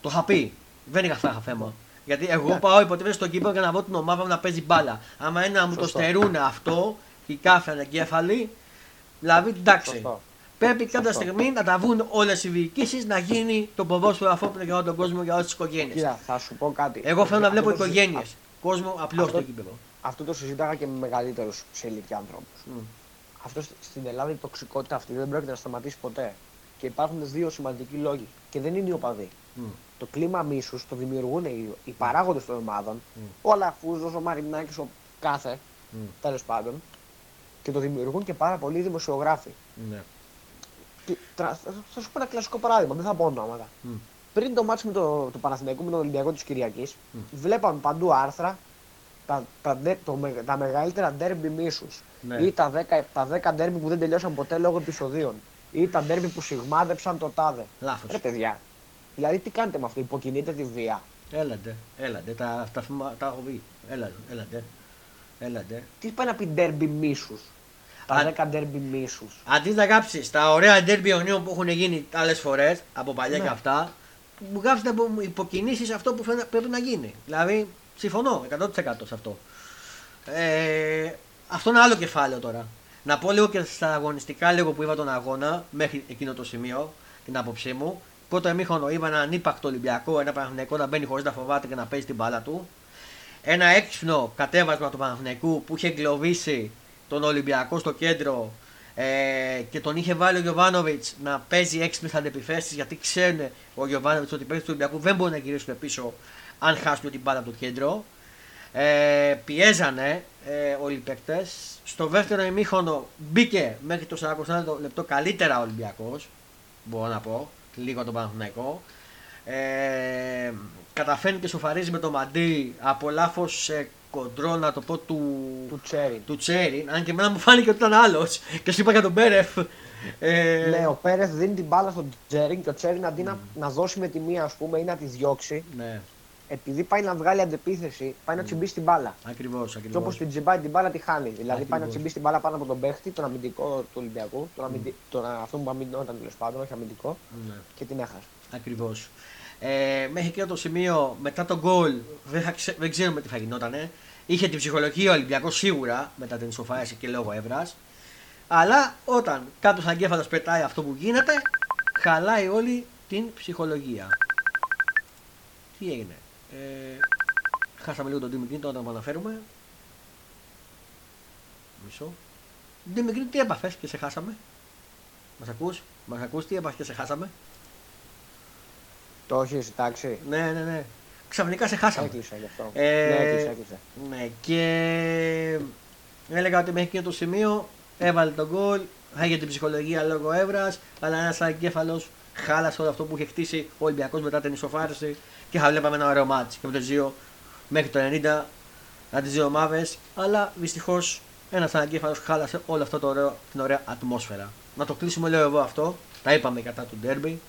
Το είχα πει. Δεν είχα αυτά θέμα. Γιατί εγώ πάω υποτίθεται στο γήπεδο για να δω την ομάδα μου να παίζει μπάλα. Άμα είναι να μου το στερούν αυτό και κάθε ανεγκέφαλη, δηλαδή εντάξει. Πρέπει κάποια στιγμή να τα βγουν όλες οι διοικήσεις, να γίνει το ποδόσφαιρο αφόπινο για όλο τον κόσμο, για όλες τις οικογένειες. Κοίτα, θα σου πω κάτι. Εγώ θέλω να βλέπω οικογένειες. Κόσμο απλό στο γήπεδο. Αυτό το συζήταγα και με μεγαλύτερους σε ηλικία ανθρώπους. αυτό στην Ελλάδα η τοξικότητα αυτή δεν πρόκειται να σταματήσει ποτέ. Και υπάρχουν δύο σημαντικοί λόγοι. Και δεν είναι οι οπαδοί. Mm. Το κλίμα μίσους το δημιουργούν οι παράγοντες των ομάδων. Mm. Ο Αλαφούζος, ο Μαρινάκης, ο κάθε, τέλος πάντων. Και το δημιουργούν και πάρα πολλοί δημοσιογράφοι. Mm. Και, θα σου πω ένα κλασικό παράδειγμα, δεν θα πω ονόματα. Mm. Πριν το μάτσο με το Παναθηναϊκό με τον Ολυμπιακό της Κυριακής, βλέπαμε παντού άρθρα. Τα μεγαλύτερα ντέρμπι μίσους. Ναι. Ή τα 10 ντέρμπι που δεν τελειώσαν ποτέ λόγω επεισοδίων. Ή τα ντέρμπι που σιγμάδεψαν το τάδε. Λάθος. Ρε παιδιά. Δηλαδή τι κάνετε με αυτό, υποκινείτε τη βία. Έλατε. Τα έχω βγει. Έλατε. Τι πάει να πει ντέρμπι μίσους. Τα 10 ντέρμπι μίσους. Αντί να γράψεις τα ωραία ντέρμπι αιωνίων που έχουν γίνει άλλες φορές από παλιά και αυτά, μου γράψετε υποκινήσεις αυτό που πρέπει να γίνει. Δηλαδή. Συμφωνώ 100% σε αυτό. Αυτό είναι άλλο κεφάλαιο τώρα. Να πω λίγο και στα αγωνιστικά λίγο που είδα τον αγώνα μέχρι εκείνο το σημείο, την άποψή μου. Πρώτο εμίχρονο είδα έναν ύπακτο Ολυμπιακό, ένα Παναθηναϊκό να μπαίνει χωρίς να φοβάται και να παίζει την μπάλα του. Ένα έξυπνο κατέβασμα του Παναθηναϊκού που είχε εγκλωβίσει τον Ολυμπιακό στο κέντρο και τον είχε βάλει ο Γιωβάνοβιτς να παίζει έξυπνες αντεπιθέσεις, γιατί ξέρουν ο Γιωβάνοβιτς ότι οι παίκτες του Ολυμπιακού δεν μπορούν να γυρίσουν πίσω. Αν χάσουν την μπάλα από το κέντρο, πιέζανε όλοι οι παίκτες. Στο δεύτερο ημίχρονο μπήκε μέχρι το 40 λεπτό καλύτερα ο Ολυμπιακός. Μπορώ να πω, λίγο τον Παναθηναϊκό. Καταφέρνει και σοφαρίζει με το μαντί από λάθος κοντρό, να το πω, του Τσεριν. Αν και εμένα μου φάνηκε ότι ήταν άλλος και σου είπα για τον Πέρεφ. Ναι, ο Πέρεφ δίνει την μπάλα στον Τσεριν και ο Τσεριν αντί να δώσει με τη μία, ας πούμε, ή να τη διώξει. Ναι. Επειδή πάει να βγάλει αντεπίθεση, πάει να τσιμπήσει την μπάλα. Ακριβώς. Και όπως την τσιμπάει την μπάλα, τη χάνει. Δηλαδή πάει να τσιμπήσει την μπάλα πάνω από τον παίχτη, τον αμυντικό του Ολυμπιακού, αυτόν που αμυνόταν τέλος πάντων, όχι αμυντικό, και την έχασε. Ακριβώς. Μέχρι και το σημείο, μετά τον γκολ, δεν ξέρουμε τι θα γινότανε. Είχε την ψυχολογία ο Ολυμπιακός σίγουρα μετά την ισοφάριση και λόγω έβρας. Αλλά όταν κάποιος αγκέφαλος πετάει αυτό που γίνεται, χαλάει όλη την ψυχολογία. Τι έγινε. Χάσαμε λίγο τον Dimi Green, τώρα να το αναφέρουμε. Μισό. Dimi Green, τι έπαθες και σε χάσαμε. Μας ακούς, τι έπαθες και σε χάσαμε. Το έχεις, εντάξει. Ναι. Ξαφνικά σε χάσαμε. Έκλεισα γι' αυτό. Έκλεισα. Ναι, και έλεγα ότι μέχρι εκείνο το σημείο έβαλε τον γκολ, έγινε την ψυχολογία λόγω έβρας, αλλά ένας αγκέφαλος χάλασε όλο αυτό που είχε χτίσει ο Ολυμπιακός μετά την ισοφάριση. Και θα βλέπαμε ένα ωραίο μάτς και από το 2 μέχρι το 90 από τις δύο ομάδες. Αλλά δυστυχώς ένας ανακέφαλος χάλασε όλη αυτή την ωραία ατμόσφαιρα. Να το κλείσουμε, λέω εγώ αυτό. Τα είπαμε κατά του ντέρμπι.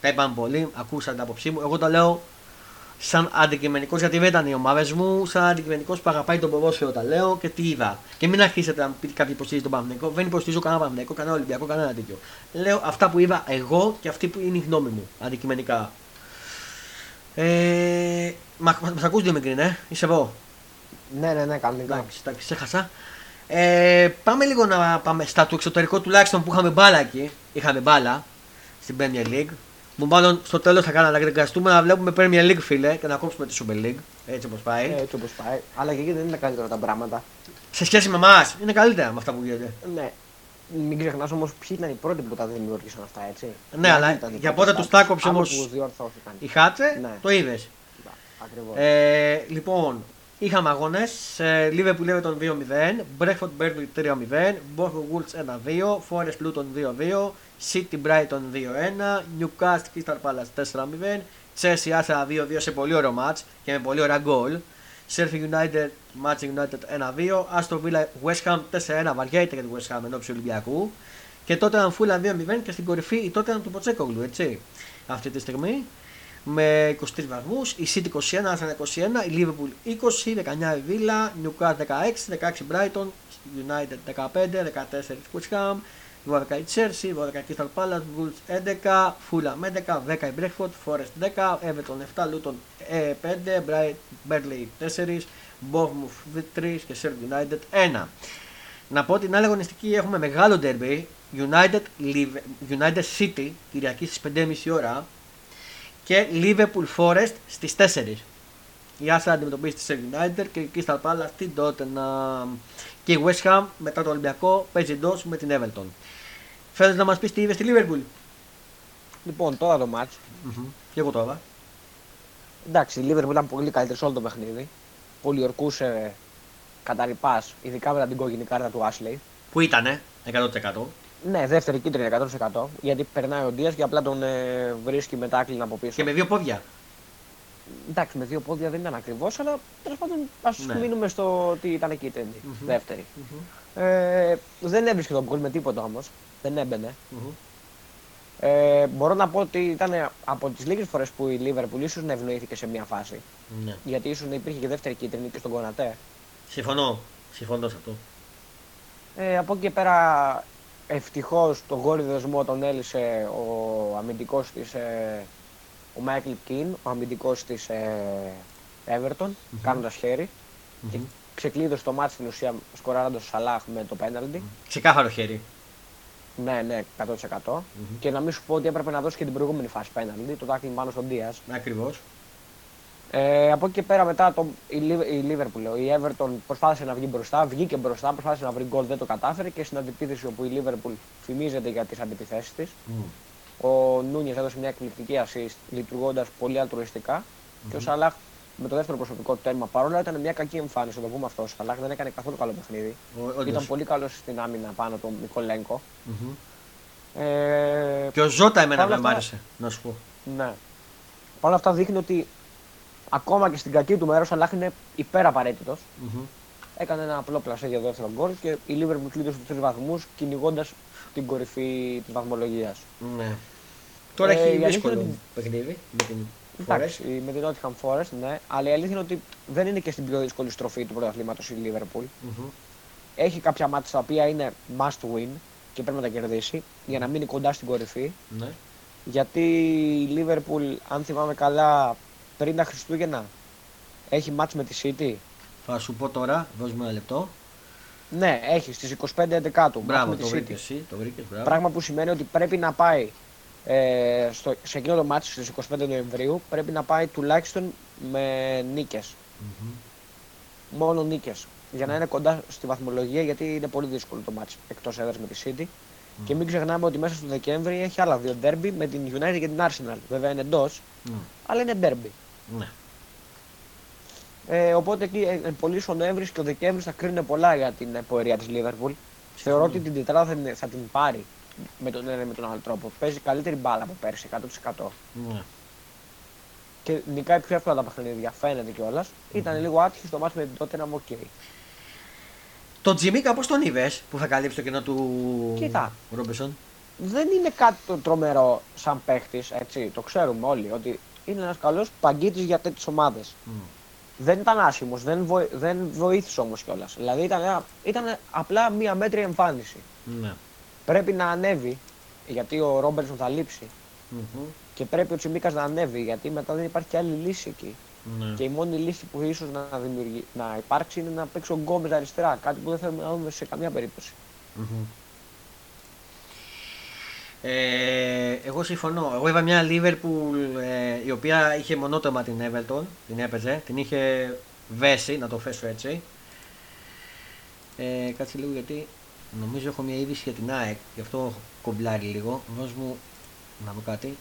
Τα είπαμε πολύ. Ακούσατε την άποψή μου. Εγώ το λέω σαν αντικειμενικός, γιατί δεν ήταν οι ομάδες μου. Σαν αντικειμενικός που αγαπάει τον ποδόσφαιρο τα λέω και τι είδα. Και μην αρχίσετε να πείτε κάποιοι υποστηρίζουν τον Παναθηναϊκό. Δεν υποστηρίζω κανένα Παναθηναϊκό, κανένα Ολυμπιακό, κανένα τέτοιο. Λέω αυτά που είδα εγώ και αυτή που είναι η γνώμη μου αντικειμενικά. Μας ακούς, Dimi Green, είσαι εδώ. Ναι, κανονικά. Εντάξει, σε χάσα. Πάμε λίγο να πάμε στα του εξωτερικού τουλάχιστον που είχαμε μπάλα εκεί. Είχαμε μπάλα στην Premier League. Μου μάλλον στο τέλος θα καταναγκαστούμε να βλέπουμε Premier League, φίλε, και να κόψουμε τη Super League. Έτσι όπως πάει. Αλλά και εκεί δεν είναι καλύτερα τα πράγματα. Σε σχέση με εμάς, είναι καλύτερα με αυτά που γίνεται. Ναι. Μην ξεχνάς όμως ποιοι ήταν οι πρώτοι που τα δημιούργησαν αυτά, έτσι. Ναι, αλλά για πότε τους τα κόψε όμως η Χάτσε, το είδες. Ακριβώς. Λοιπόν, είχαμε αγώνες. Liverpool Everton 2-0, Brentford Burnley 3-0, Bournemouth Wolves 1-2, Forest Luton 2-2, City Brighton 2-1, Newcastle Crystal Palace 4-0, Chelsea Arsenal 2-2 σε πολύ ωραίο μάτς και με πολύ ωραία γκολ. Sheffield United, Manchester United 1-2, Aston Villa West Ham 4-1, βαριέται για τη West Ham ενόψει Ολυμπιακού. Και τότε ήταν Fulham 2-0 και στην κορυφή η τότε ήταν του Ποτσέκογλου, έτσι, αυτή τη στιγμή. Με 23 βαθμούς, η City 21, Arsenal 21, η Liverpool 20, 19 η Villa, Newcastle 16, 16 Brighton, United 15, 14 West Ham, 12 η Chelsea, 12 η Crystal Palace, Wolves 11, Fulham 11, 10 η Brentford, Forest 10, Everton 7, Luton 5, Burnley 4, Bournemouth 3 και Sheffield United 1. Να πω την άλλη αγωνιστική, έχουμε μεγάλο derby, United City, Κυριακή στις 5.30 ώρα και Liverpool Forest στις 4. η Άσια αντιμετωπίζει τη Sheffield United και η Crystal Palace την Tottenham. Και η West Ham μετά το Ολυμπιακό παίζει εντός με την Everton. Φέτος να μας πεις τι είδες στη Liverpool. Λοιπόν, τώρα το μάτς. Και εγώ τώρα. Εντάξει, η Liverpool ήταν πολύ καλύτερη σε όλο το παιχνίδι. Πολιορκούσε κατά ρηπάς, ειδικά μετά την κόκκινη κάρτα του Ashley. Που ήτανε 100%. Ναι, δεύτερη κίτρινη 100%. Γιατί περνάει ο Ντίας και απλά τον βρίσκει μετά άκλιν από πίσω. Και με δύο πόδια. Εντάξει, με δύο πόδια δεν ήταν ακριβώς, αλλά τέλος πάντων ας μείνουμε στο ότι ήταν κίτρινη. Δεύτερη. Δεν έβρισκε τον γκολ με τίποτα όμως. Δεν έμπαινε. Μπορώ να πω ότι ήταν από τις λίγες φορές που η Liverpool ίσως να ευνοήθηκε σε μια φάση. Ναι. Γιατί ίσως να υπήρχε και δεύτερη κίτρινη και στον Κονατέ. Συμφωνώ. Συμφωνώ σε αυτό. Από εκεί και πέρα, ευτυχώς τον γκολ δεσμό τον έλυσε ο αμυντικός της, ο Μάικλ Κιν, ο αμυντικός της Everton, κάνοντας χέρι. Και ξεκλείδωσε το μάτς στην ουσία σκοράροντας ο Σαλάχ με το πέναλτι. Ξεκάθαρο χέρι. Ναι, ναι, 100%. Και να μην σου πω ότι έπρεπε να δώσει και την προηγούμενη φάση πέναλτι, το τάκλινγκ πάνω στον Ντίας. Ακριβώς. Από εκεί και πέρα μετά η Liverpool, η Everton προσπάθησε να βγει μπροστά, βγήκε μπροστά, προσπάθησε να βρει γκολ, δεν το κατάφερε και στην αντιπίθεση όπου η Liverpool φημίζεται για τις αντιπιθέσεις της. Ο Νούνιες έδωσε μια εκπληκτική assist, λειτουργώντας πολύ αλτρουιστικά. Και ο Σαλάχ με το δεύτερο προσωπικό τέρμα, παρόλα ήταν μια κακή εμφάνιση, το πούμε αυτό. Ο Σαλάχ δεν έκανε καθόλου καλό παιχνίδι. Ήταν πολύ καλός στην άμυνα πάνω τον Μικολέγκο. Και ο Ζώτα εμένα με μάρισε, να σου πω. Ναι. Παρ' όλα αυτά δείχνει ότι ακόμα και στην κακή του μέρα ο Σαλάχ είναι υπεραπαραίτητος. Έκανε ένα απλό πλασέ για το δεύτερο γκολ και η Liverpool κλείδωσε τους 3 βαθμούς κυνηγώντας την κορυφή της βαθμολογίας. Ναι. Τώρα έχει δύσκολο παιχνίδι με την με την Nottingham Forest, ναι. Αλλά η αλήθεια είναι ότι δεν είναι και στην πιο δύσκολη στροφή του πρωταθλήματος η Liverpool. Έχει κάποια μάτς τα οποία είναι must win και πρέπει να τα κερδίσει για να μείνει κοντά στην κορυφή. Ναι. Γιατί η Liverpool, αν θυμάμαι καλά, πριν τα Χριστούγεννα έχει μάτς με τη City. Θα σου πω τώρα, δώσουμε ένα λεπτό. Ναι, έχει στις 25-11 του. Μπράβο, το βρήκες εσύ, το βρήκες, μπράβο. Πράγμα που σημαίνει ότι πρέπει να πάει σε εκείνο το μάτι στις 25 Νοεμβρίου, πρέπει να πάει τουλάχιστον με νίκες. Μόνο νίκες. Για να είναι κοντά στη βαθμολογία, γιατί είναι πολύ δύσκολο το μάτι εκτός έδρας με τη City. Και μην ξεχνάμε ότι μέσα στο Δεκέμβρη έχει άλλα δύο derby με την United και την Arsenal. Βέβαια είναι εντός, αλλά είναι derby. Οπότε εκεί πολύ ο Νοέμβρης και ο Δεκέμβρης θα κρίνουν πολλά για την πορεία της Liverpool. Θεωρώ ότι την τετράδα θα την πάρει με τον ένα ή με τον άλλο τρόπο. Παίζει καλύτερη μπάλα από πέρσι, 100%. Και νικάει πιο εύκολα τα παιχνίδια, φαίνεται κιόλας. Ήταν λίγο άτυχη στο μάτς με την τότε να μου καίει. Το Τζιμίκα πώς τον είδες που θα καλύψει το κενό του Ρόμπισον? Δεν είναι κάτι το τρομερό σαν παίχτης, έτσι. Το ξέρουμε όλοι ότι είναι ένας καλός παγκίτης για τέτοιες ομάδες. Δεν ήταν άσχημος, δεν βοήθησε όμως κιόλας. Δηλαδή ήταν απλά μία μέτρη εμφάνιση. Πρέπει να ανέβει, γιατί ο Ρόμπερτσον θα λείψει. Και πρέπει ο Τσιμίκας να ανέβει, γιατί μετά δεν υπάρχει άλλη λύση εκεί. Και η μόνη λύση που ίσως να υπάρξει είναι να παίξει ο Γκόμες αριστερά. Κάτι που δεν θέλουμε να δούμε σε καμία περίπτωση. Εγώ συμφωνώ. Εγώ είδα μια Liverpool η οποία είχε μονότομα την Everton, την έπαιζε, την είχε βέσει, να το θέσω έτσι. Κάτσε λίγο γιατί νομίζω έχω μια είδηση για την ΑΕΚ, γι' αυτό κομπλάρει λίγο. Δώσ' μου να δω κάτι.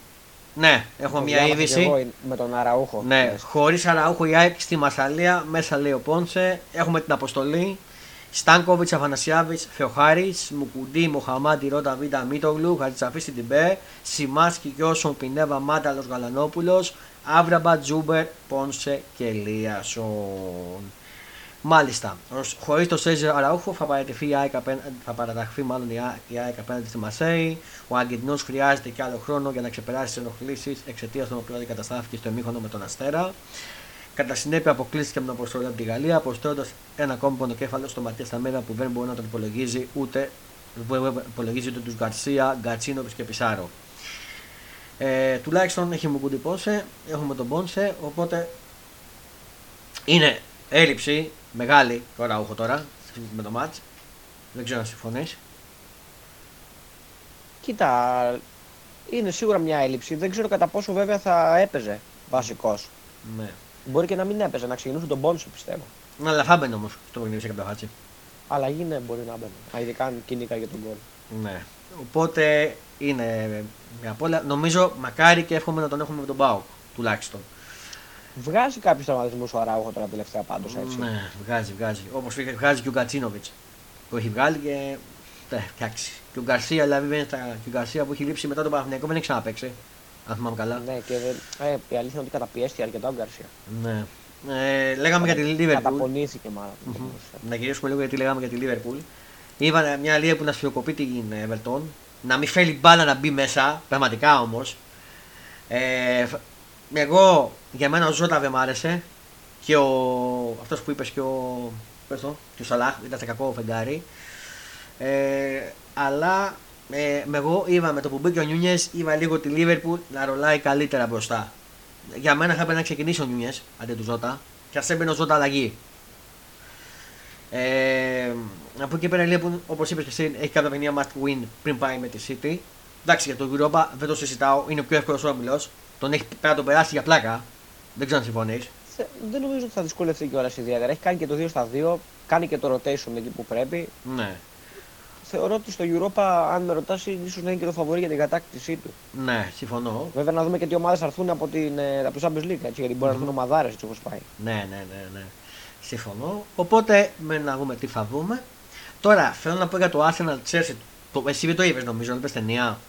Ναι, έχω μια είδηση. Με τον Αραούχο. Ναι, χωρίς Αραούχο η ΑΕΚ στη Μασσαλία, μέσα λέει ο Πόντσε, έχουμε την αποστολή. Στάνκοβιτς, Αφανασιάβιτς, Θεοχάρης, Μουκουντί, Μοχαμάντι, Ρώτα, Βίντα, Μίτογλου, Χατζησαφή στην Τιμπέ, Σιμάσκι, Κιώσον, Πινέβα, Μάνταλος, Γαλανόπουλος, Άβραμπα, Τζούπερ, Πόνσε και Ελίασον. Μάλιστα, χωρίς το Σέζιο Αραούχο θα παραταχθεί μάλλον η ΑΕΚ απέναντι στη Μασέη. Ο Αργεντινός χρειάζεται και άλλο χρόνο για να ξεπεράσει τις ενοχλήσεις εξαιτίας των οποίων αντικαταστάθηκε στο ημίχρονο με τον Αστέρα. Κατά συνέπεια, αποκλείστηκε με την αποστολή από τη Γαλλία, αποστέλλοντας ένα ακόμη πονοκέφαλο στο Ματία Σταμέρα που δεν μπορεί να τον υπολογίζει ούτε τους Γκαρσία, Γκατσίνοβιτς και Πισάρο. Τουλάχιστον έχει Μουκουντί, Πόνσε, έχουμε τον Πόνσε, οπότε είναι έλλειψη μεγάλη το Αραούχο τώρα με το μάτς. Δεν ξέρω αν συμφωνείς. Κοίτα, είναι σίγουρα μια έλλειψη. Δεν ξέρω κατά πόσο βέβαια θα έπαιζε βασικός. Ναι. Μπορεί και να μην έπαιζε, να ξεκινούσε τον πόνσο πιστεύω. Αλλά θα μπαίνει όμως το παιχνίδι σε κάποιο χάτσι. Αλλαγή ναι, μπορεί να μπαίνει. Ειδικά αν κίνηκα για τον γκολ. Ναι. Οπότε είναι μια απώλεια. Νομίζω μακάρι και εύχομαι να τον έχουμε με τον ΠΑΟΚ τουλάχιστον. Βγάζει κάποιου τραυματισμού ο Αράουχο τώρα τελευταία πάντως έτσι. Ναι, βγάζει. Όπως βγάζει και ο Γκατσίνοβιτς που έχει βγάλει και. Εντάξει. Και ο Γκαρσία, δηλαδή, και ο Γκαρσία που έχει λείψει μετά τον Παναθηναϊκό δεν έχει ξαναπαίξει. Αν θυμάμαι καλά. Ναι, και η αλήθεια είναι ότι καταπιέστηκε αρκετά ο Γκαρσία. Ναι. Λέγαμε για τη Λίβερπουλ. Καταπονήθηκε μάλλον. Να γυρίσουμε λίγο γιατί λέγαμε για τη Λίβερπουλ. Είδα μια Λίβερπουλ που να σφυροκοπεί την Εβερτόν. Να μην φέρει μπάλα να μπει μέσα, πραγματικά όμως. Εγώ, για μένα ο Ζώτα δεν μ' άρεσε. Και ο. Αυτό που είπε και ο. Και ο Σαλάχ, ήταν σε κακό φεγγάρι. Αλλά εγώ είπα με το που μπήκε ο Νιούνιες, είπα λίγο τη Λίβερπουλ να ρολάει καλύτερα μπροστά. Για μένα θα έπρεπε να ξεκινήσει ο Νιούνιες αντί του Ζώτα και ας έμπαινε ο Ζώτα αλλαγή. Από εκεί πέρα Λίβερπουλ, όπως είπες και εσύ, έχει κάποια παιχνίδια must win πριν πάει με τη City. Εντάξει, για τον Europa δεν το συζητάω, είναι ο πιο εύκολος όμιλος. Τον έχει πέρα τον περάσει για πλάκα. Δεν ξέρω αν συμφωνείς. Δεν νομίζω ότι θα δυσκολευτεί κιόλας ιδιαίτερα. Έχει κάνει και το 2-2, κάνει και το rotation εκεί που πρέπει. Ναι. Θεωρώ ότι στο Europa, αν με ρωτάς, ίσως να είναι και το φαβορί για την κατάκτησή του. Ναι, συμφωνώ. Βέβαια, να δούμε και τι ομάδες θα έρθουν από το Champions League, έτσι, γιατί μπορεί να έρθουν ομαδάρες έτσι όπως πάει. Ναι. Συμφωνώ. Οπότε, να δούμε τι θα δούμε. Τώρα, θέλω να πω για το Arsenal Chelsea. Εσύ δεν το είπες, νομίζω, δεν είπες ταινία.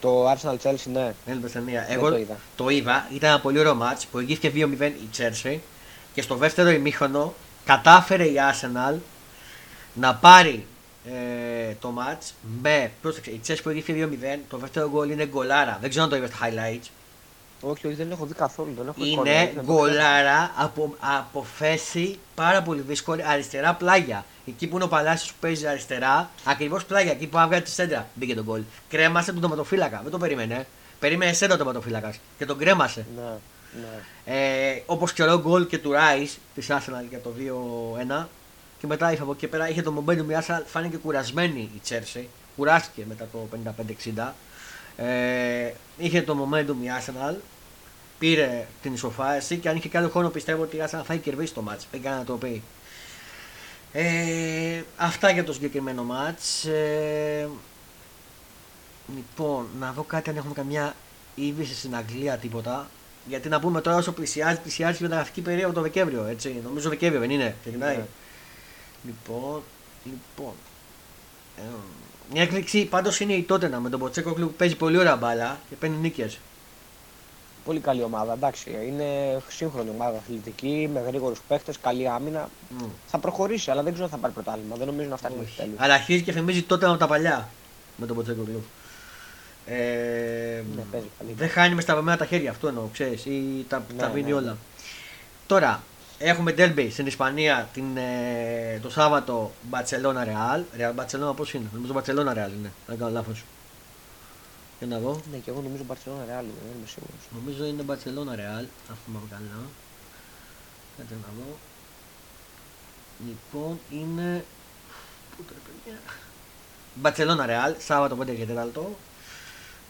Το Arsenal Chelsea, ναι. Δεν είπες ταινία. Εγώ το είδα. Ήταν ένα πολύ ωραίο μάτς που ηγήθηκε 2-0 η Chelsea και στο δεύτερο ημίχρονο κατάφερε η Arsenal να πάρει το match με, πρόσεξε, η Chelsea που ήρθε 2-0, το δεύτερο γκολ είναι γκολάρα, δεν ξέρω αν το είδες στα highlights. Όχι, δεν έχω δει καθόλου, δεν έχω εικόνα. Είναι γκολάρα από θέση πάρα πολύ δύσκολη, αριστερά πλάγια. Εκεί που είναι ο Παλάσιος που παίζει αριστερά, ακριβώς πλάγια, εκεί που έβγαλε τη σέντρα, μπήκε τον γκολ. Κρέμασε τον τερματοφύλακα, δεν το περίμενε. Περίμενε σέντρα ο τερματοφύλακας και τον κρέμασε. Ναι. Όπως και ωραίο γκολ και του Rice, της Arsenal για το 2-1. Και μετά από εκεί πέρα είχε το momentum η Arsenal, φάνηκε κουρασμένη η Chelsea, κουράστηκε μετά το 55-60. Είχε το momentum η Arsenal, πήρε την ισοφάριση και αν είχε κάποιο χρόνο πιστεύω ότι η Arsenal θα είχε κερδίσει το match, δεν κανένα να το πει. Αυτά για το συγκεκριμένο match. Λοιπόν, να δω κάτι αν έχουμε καμιά είδηση στην Αγγλία, τίποτα. Γιατί να πούμε τώρα όσο πλησιάζει η μεταγραφική περίοδο το Δεκέμβριο, έτσι. Νομίζω Δεκέμβριο δεν είναι, ξεκινάει. Λοιπόν, μια έκπληξη πάντως είναι η Τότενα με τον Ποτσέκογλου που παίζει πολύ ωραία μπάλα και παίρνει νίκες. Πολύ καλή ομάδα, εντάξει. Είναι σύγχρονη ομάδα αθλητική, με γρήγορους παίχτες, καλή άμυνα. Θα προχωρήσει, αλλά δεν ξέρω αν θα πάρει πρωτάθλημα. Δεν νομίζω να φτάσει μέχρι τέλους. Αλλά αρχίζει και φημίζει Τότενα από τα παλιά με τον Ποτσέκογλου. Δεν χάνει με σταυρωμένα τα χέρια, αυτό εννοώ, ξέρεις, ή τα πίνει όλα. Τώρα. Έχουμε derby στην Ισπανία το Σάββατο Μπαρσελόνα-Ρεάλ. Μπαρσελόνα πώς είναι, νομίζω Μπαρσελόνα-Ρεάλ είναι, αν κάνω λάθος. Για να δω. Ναι, και εγώ νομίζω Μπαρσελόνα-Ρεάλ είναι, δεν είμαι σίγουρος. Νομίζω είναι Μπαρσελόνα-Ρεάλ, αν θυμάμαι καλά. Κάτσε να δω. Λοιπόν, είναι. Πού το παιδιά. Μπαρσελόνα-Ρεάλ, Σάββατο 5 και 4.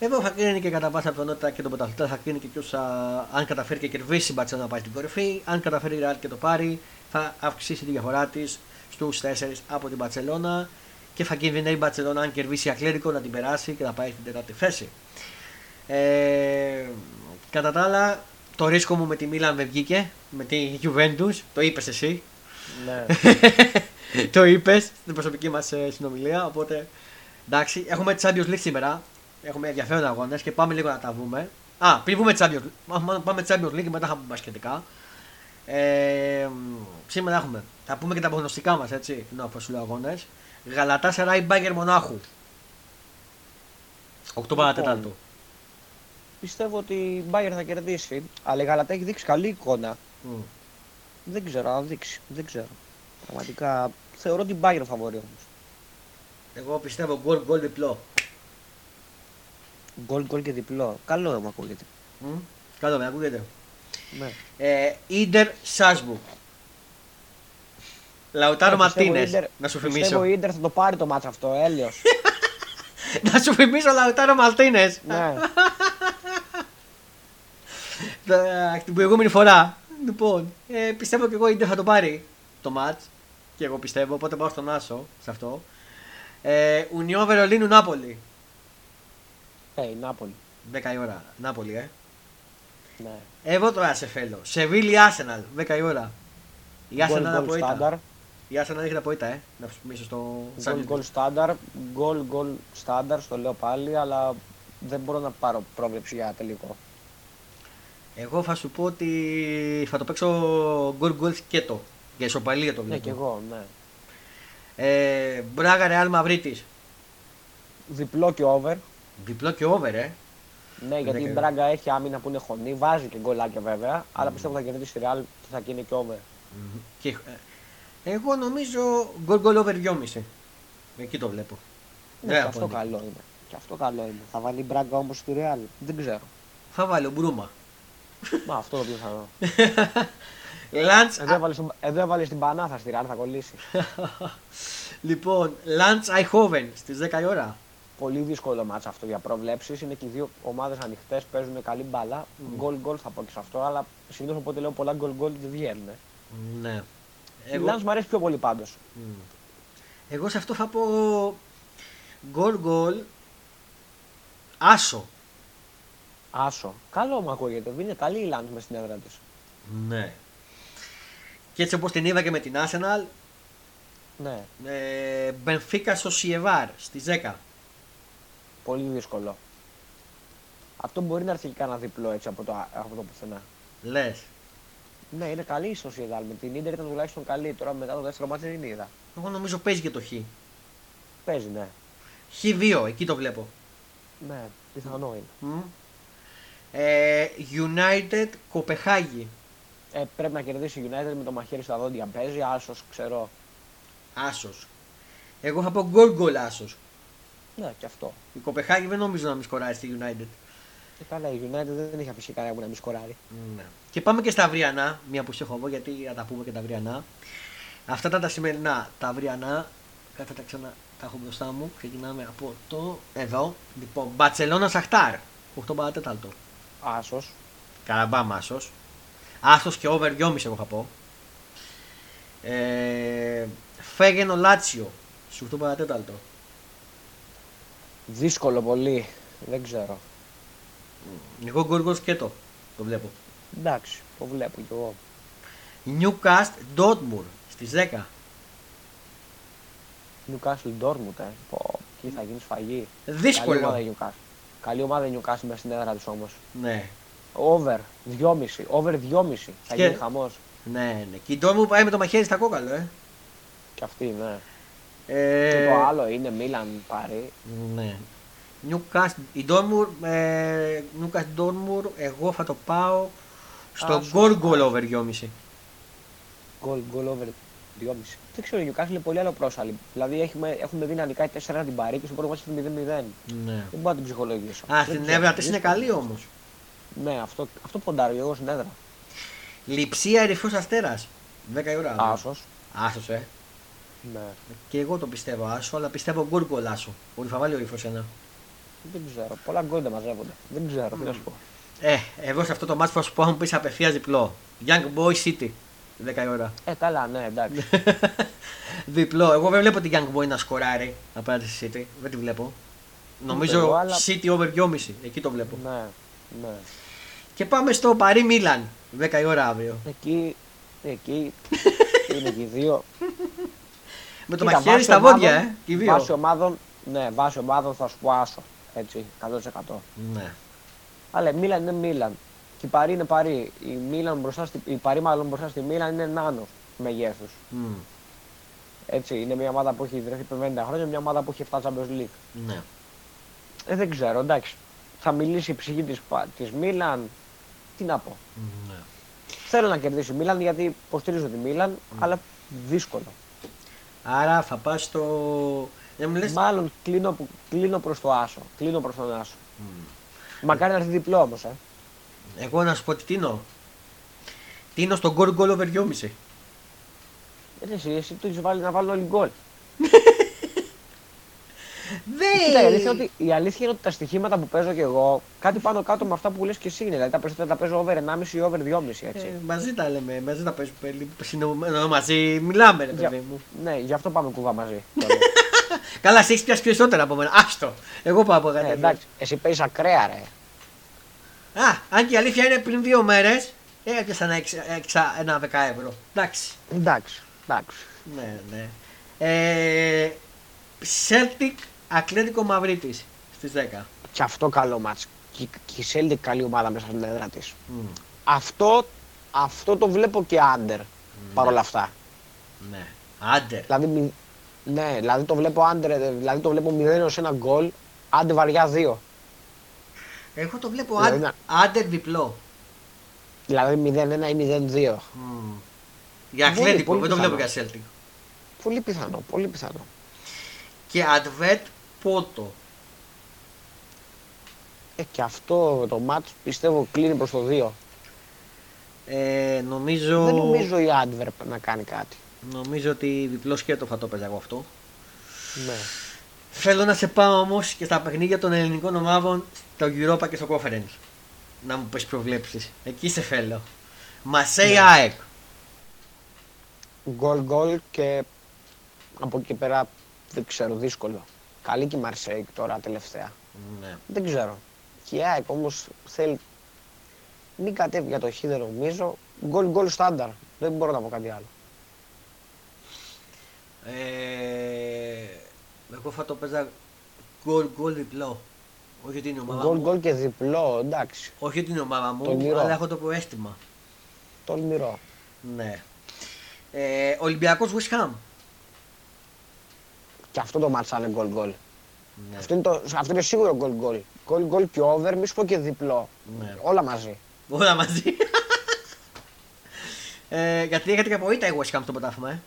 Εδώ θα κρίνει και κατά πάσα πιθανότητα και τον πρωταθλητή, θα κρίνει και ποιος αν καταφέρει και κερδίσει η Μπαρσελόνα να πάει στην κορυφή. Αν καταφέρει η Ρεάλ και το πάρει, θα αυξήσει τη διαφορά της στους 4 από την Μπαρσελόνα και θα κινδυνεύει η Μπαρσελόνα αν κερδίσει η Ατλέτικο να την περάσει και να πάει στην τέταρτη θέση. Κατά τα άλλα, το ρίσκο μου με τη Μίλαν δεν βγήκε, με τη Juventus, το είπες εσύ. Ναι. Το είπες στην προσωπική μας συνομιλία, οπότε εντάξει, έχουμε Champions League σήμερα. Έχουμε ενδιαφέροντα αγώνες και πάμε λίγο να τα βούμε. Πριν βούμε Champions League και μετά θα πούμε μπασκετικά. Σήμερα έχουμε. Θα πούμε και τα προγνωστικά μας, έτσι, ενώ από σου λέω αγώνες. Γαλατάσαράι Μπάγκερ Μονάχου. 8 παρά 4. Πιστεύω ότι η Μπάγκερ θα κερδίσει, αλλά η Γαλατά έχει δείξει καλή εικόνα. Δεν ξέρω αν δείξει, δεν ξέρω. Πραγματικά θεωρώ την Μπάγκερ φαβορεί όμως. Εγώ πιστεύω γκολ διπλό. Γκολ και διπλό. Καλό μου ακούγεται. Καλό με ακούγεται. Ίντερ Σάσμπουργκ. Λαουτάρο Μαρτίνες. Να σου θυμίσω. Πιστεύω η Ίντερ θα το πάρει το μάτς αυτό. Έλεος. Να σου θυμίσω Λαουτάρο Μαρτίνες. Ναι. την προηγούμενη φορά. Λοιπόν, πιστεύω και εγώ ότι δεν θα το πάρει το match. Και εγώ πιστεύω, οπότε πάω στον Άσο σε αυτό. Ουνιόν Βερολίνου Νάπολη. Νάπολη. 10 η ώρα. Νάπολη, Ναι. Εγώ τώρα σε θέλω. Σεβίλη Άρσεναλ, 10 η ώρα. Η Άρσεναλ από Ήττα. Η Άρσεναλ έχει από Ήττα, να ψηφίσω στο Σάββατο. Γκολ στάνταρ. Γκολ στάνταρ, στο λέω πάλι, αλλά δεν μπορώ να πάρω πρόβλεψη για τελικό. Εγώ θα σου πω ότι θα το παίξω γκολ σκέτο. Για ισοπαλία το βλέπω. Ναι, και εγώ, ναι. Μπράγα Ρεάλ Μαυρίτης. Διπλό και over. Διπλό και over, Ναι, γιατί η Μπράγκα έχει άμυνα που είναι χωνή, βάζει και γκολάκια βέβαια, αλλά πιστεύω θα κερδίσει τη Ρεάλ και θα γίνει και over. Και, εγώ νομίζω γκολ over 2,5. Εκεί το βλέπω. Ναι, και αυτό καλό είναι. Και αυτό καλό είναι. Θα βάλει η Μπράγκα όμως στη Ρεάλ. Δεν ξέρω. Θα βάλει ο Μπρούμα. Μα αυτό το οποίο θα δω. Εδώ έβαλε την Πανάθα στη Ρεάλ, θα κολλήσει. Λοιπόν, Λαντς Αϊχόβεν στις 10 η ώρα. Πολύ δύσκολο μάτς αυτό για προβλέψεις. Είναι και οι δύο ομάδες ανοιχτές, παίζουν καλή μπάλα. Γκολ θα πω και σε αυτό, αλλά συνήθως οπότε λέω πολλά γκολ δεν βγαίνουν. Ναι. Η Λαντς μου αρέσει πιο πολύ πάντως. Εγώ σε αυτό θα πω γκολ Άσο. Άσο. Καλό μου ακούγεται. Είναι καλή η Λαντς μες στην έδρα της. Ναι. Και έτσι όπως την είδα και με την Arsenal. Ναι. Μπενφίκα Σοσιεβάρ στις 10. Πολύ δύσκολο. Αυτό μπορεί να έρθει και κάνα διπλό έτσι από το πουθενά. Λες. Ναι, είναι καλή η Σοσιεδάλ. Με την Ίντερ ήταν τουλάχιστον καλή. Τώρα μετά το δεύτερο μάτι δεν είδα. Εγώ νομίζω παίζει και το Χ. Παίζει, ναι. Χ2, εκεί το βλέπω. Ναι, πιθανό είναι. United Κοπεχάγη. Πρέπει να κερδίσει η United με το μαχαίρι στα δόντια. Παίζει, άσος, ξέρω. Άσος. Εγώ θα πω γκολ άσος. Ναι, και αυτό. Η Κοπεχάγη δεν νομίζω να μην σκοράρει στη United. Και καλά, η United δεν είχε αφήσει κανένα που να μην σκοράρει. Ναι. Και πάμε και στα αυριανά, μία που σε έχω εγώ, γιατί θα τα πούμε και τα αυριανά. Αυτά ήταν τα σημερινά. Τα αυριανά, κάτσε τα ξανά, τα έχω μπροστά μου. Ξεκινάμε από το εδώ. Λοιπόν, Μπαρσελόνα Σαχτάρ. 8-4. Άσος. Καραμπάμ άσος. Άσος και over 2,5 εγώ θα πω. Φέγενο Λάτσιο. 8-4. Δύσκολο πολύ, δεν ξέρω. Εγώ γκολ σκέτο, το βλέπω. Εντάξει, το βλέπω κι εγώ. Newcastle Dortmund στις 10. Newcastle Dortmund, εκεί θα γίνει σφαγή. Δύσκολο. Καλή ομάδα Newcastle μέσα στην έδρα τους όμως. Ναι. Over 2,5, θα γίνει χαμός. Ναι. Και η Dortmund πάει με το μαχαίρι στα κόκαλο, Κι αυτή, ναι. Και το άλλο είναι Μίλαν Πάρη. Ναι. Νιούκας Ντόρμουρ, εγώ θα το πάω στο γκολ over 2,5. Γκολ over 2,5. Δεν ξέρω, η Νιούκας είναι πολύ άλλο πρόσαλη. Δηλαδή έχουμε δει να νικάει 4 την Πάρη και στο πρώτο μας είναι 0-0. Ναι. Δεν μπορώ να την ψυχολογήσω. Στην έδρα της είναι καλή όμως. Ναι, αυτό ποντάρει εγώ στην έδρα. Λειψία Ερυθρός Αστέρας. 10 η ώρα. Άσος. Ναι. Και εγώ το πιστεύω άσο, αλλά πιστεύω γκολ άσο. Ότι θα βάλει ο ύφος ένα. Δεν ξέρω, πολλά γκολ δεν μαζεύονται. Δεν ξέρω, τι να σου πω. Εγώ σε αυτό το μάτσο θα σου πω αν πεις απευθείας διπλό. Young Boy City, 10 η ώρα. Καλά, ναι, εντάξει. Διπλό. Εγώ δεν βλέπω την Young Boy να σκοράρει απέναντι στη City. Δεν τη βλέπω. Νομίζω City over 2,5. Εκεί το βλέπω. Ναι. Και πάμε στο Παρί Μίλαν, 10 η ώρα αύριο. Εκεί είναι και οι δύο. Με το μαχαίρι στα βόδια, οι δύο. Βάσει ομάδων θα σου πω άσο. Έτσι, 100%. Ναι. Αλλά η Μίλαν είναι Μίλαν. Και η Παρί είναι Παρί. Η Παρί μάλλον μπροστά στη Μίλαν είναι νάνος μεγέθους. Έτσι, είναι μια ομάδα που έχει ιδρυθεί 50 χρόνια, μια ομάδα που έχει 7 Champions League. Ναι. Δεν ξέρω, εντάξει. Θα μιλήσει η ψυχή της Μίλαν. Τι να πω. Ναι. Θέλω να κερδίσει η Μίλαν γιατί υποστηρίζω τη Μίλαν, αλλά δύσκολο. Άρα θα πας στο... Μάλλον κλείνω προς το άσο. Κλείνω προς τον άσο. Μακάρι να έρθει διπλό όμως, Εγώ να σου πω τι τίνω. Τίνω στον γκολ over 2,5. Εσύ του έχεις βάλει να βάλουν όλοι γκολ. Κοίτα, η αλήθεια είναι ότι τα στοιχήματα που παίζω και εγώ, κάτι πάνω κάτω με αυτά που λες και εσύ είναι. Δηλαδή τα περισσότερα τα παίζω over 1,5 ή over 2,5. Μαζί τα λέμε, μαζί τα παίζουμε. Μαζί μιλάμε, ρε παιδί μου. Ναι, γι' αυτό πάμε κουβά μαζί. Καλά, εσύ έχεις πιάσει περισσότερα από μένα. Άστο. Εγώ πάω από κάτι. Εντάξει, εσύ παίζεις ακραία, ρε. Α, αν και η αλήθεια είναι πριν 2 μέρες έπιασα ένα 10€. Εντάξει. Ναι, ναι. Celtic Ατλέτικο Μαυρίτης στις 10. Και αυτό καλό μάτς. Και η Celtic καλή ομάδα μέσα στην έδρα της. Αυτό το βλέπω και under, ναι. Παρόλα αυτά. Ναι, under. Δηλαδή, ναι, δηλαδή το βλέπω under, δηλαδή το βλέπω 0-1 γκολ, under βαριά 2. Εγώ το βλέπω δηλαδή, under διπλό. Δηλαδή 0-1 ή 0-2. Για Ατλέτικο, δεν το βλέπω για Celtic. Πολύ πιθανό, πολύ πιθανό. Και Advent Πότο. Και αυτό το match πιστεύω κλείνει προς το 2. Νομίζω... Δεν νομίζω η Advent να κάνει κάτι. Νομίζω ότι διπλό σκέτο θα το παίζα εγώ αυτό. Ναι. Θέλω να σε πάω όμως και στα παιχνίδια των ελληνικών ομάδων στο Europa και στο Conference. Να μου πες προβλέψεις. Εκεί σε θέλω. Μασέι ΑΕΚ. Γκολ γκολ και από εκεί πέρα... Δεν ξέρω, δύσκολο. Καλή και η Μαρσέικ τώρα τελευταία. Ναι. Δεν ξέρω. Και η ΑΕΚ όμως θέλει. Μην κατέβει για το χ, δεν νομίζω. Γκολ γκολ στάνταρ. Δεν μπορώ να πω κάτι άλλο. Εγώ θα το παίζα γκολ γκολ διπλό. Όχι την ομάδα μου. Γκολ γκολ και διπλό, εντάξει. Όχι την ομάδα μου, αλλά έχω το προαίσθημα. Τολμηρό. Ναι. Ολυμπιακός West Ham. Και αυτό το μάτσα είναι γκολ γκολ. Ναι. Αυτό είναι σίγουρο γκολ γκολ. Γκολ γκολ και over, μη σου πω και διπλό. Ναι. Όλα μαζί. Όλα μαζί. Γιατί είχατε και απογοήτευση η West Ham στο πρωτάθλημα,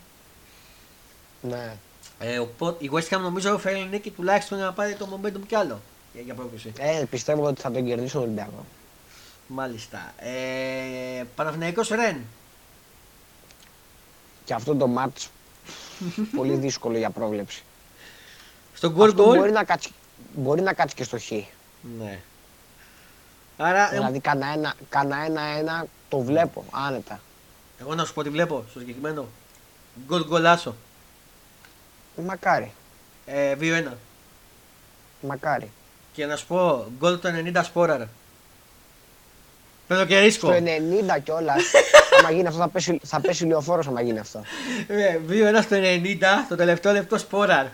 Ναι. Η West Ham νομίζω φέρνει νίκη τουλάχιστον να πάρει το momentum κι άλλο για πρόκληση. Πιστεύω ότι θα τον κερδίσει ο Ολυμπιακός. Μάλιστα. Παναθηναϊκός Ρεν. Και αυτό το μάτς πολύ δύσκολο για πρόβλεψη. Στο goal goal. Μπορεί να κάτσει και στο χ. Ναι. Άρα, δηλαδή κανένα ένα το βλέπω άνετα. Εγώ να σου πω τι βλέπω στο συγκεκριμένο. Γκολ γκολάσο. Μακάρι. 2-1. Μακάρι. Και να σου πω γκολ το 90 σπόραρα. Παίρνω και ρίσκο. Το 90 κιόλας. Άμα γίνει αυτό θα πέσει λεωφόρος άμα γίνει αυτό. 2-1 στο 90 το τελευταίο λεπτό σπόραρ.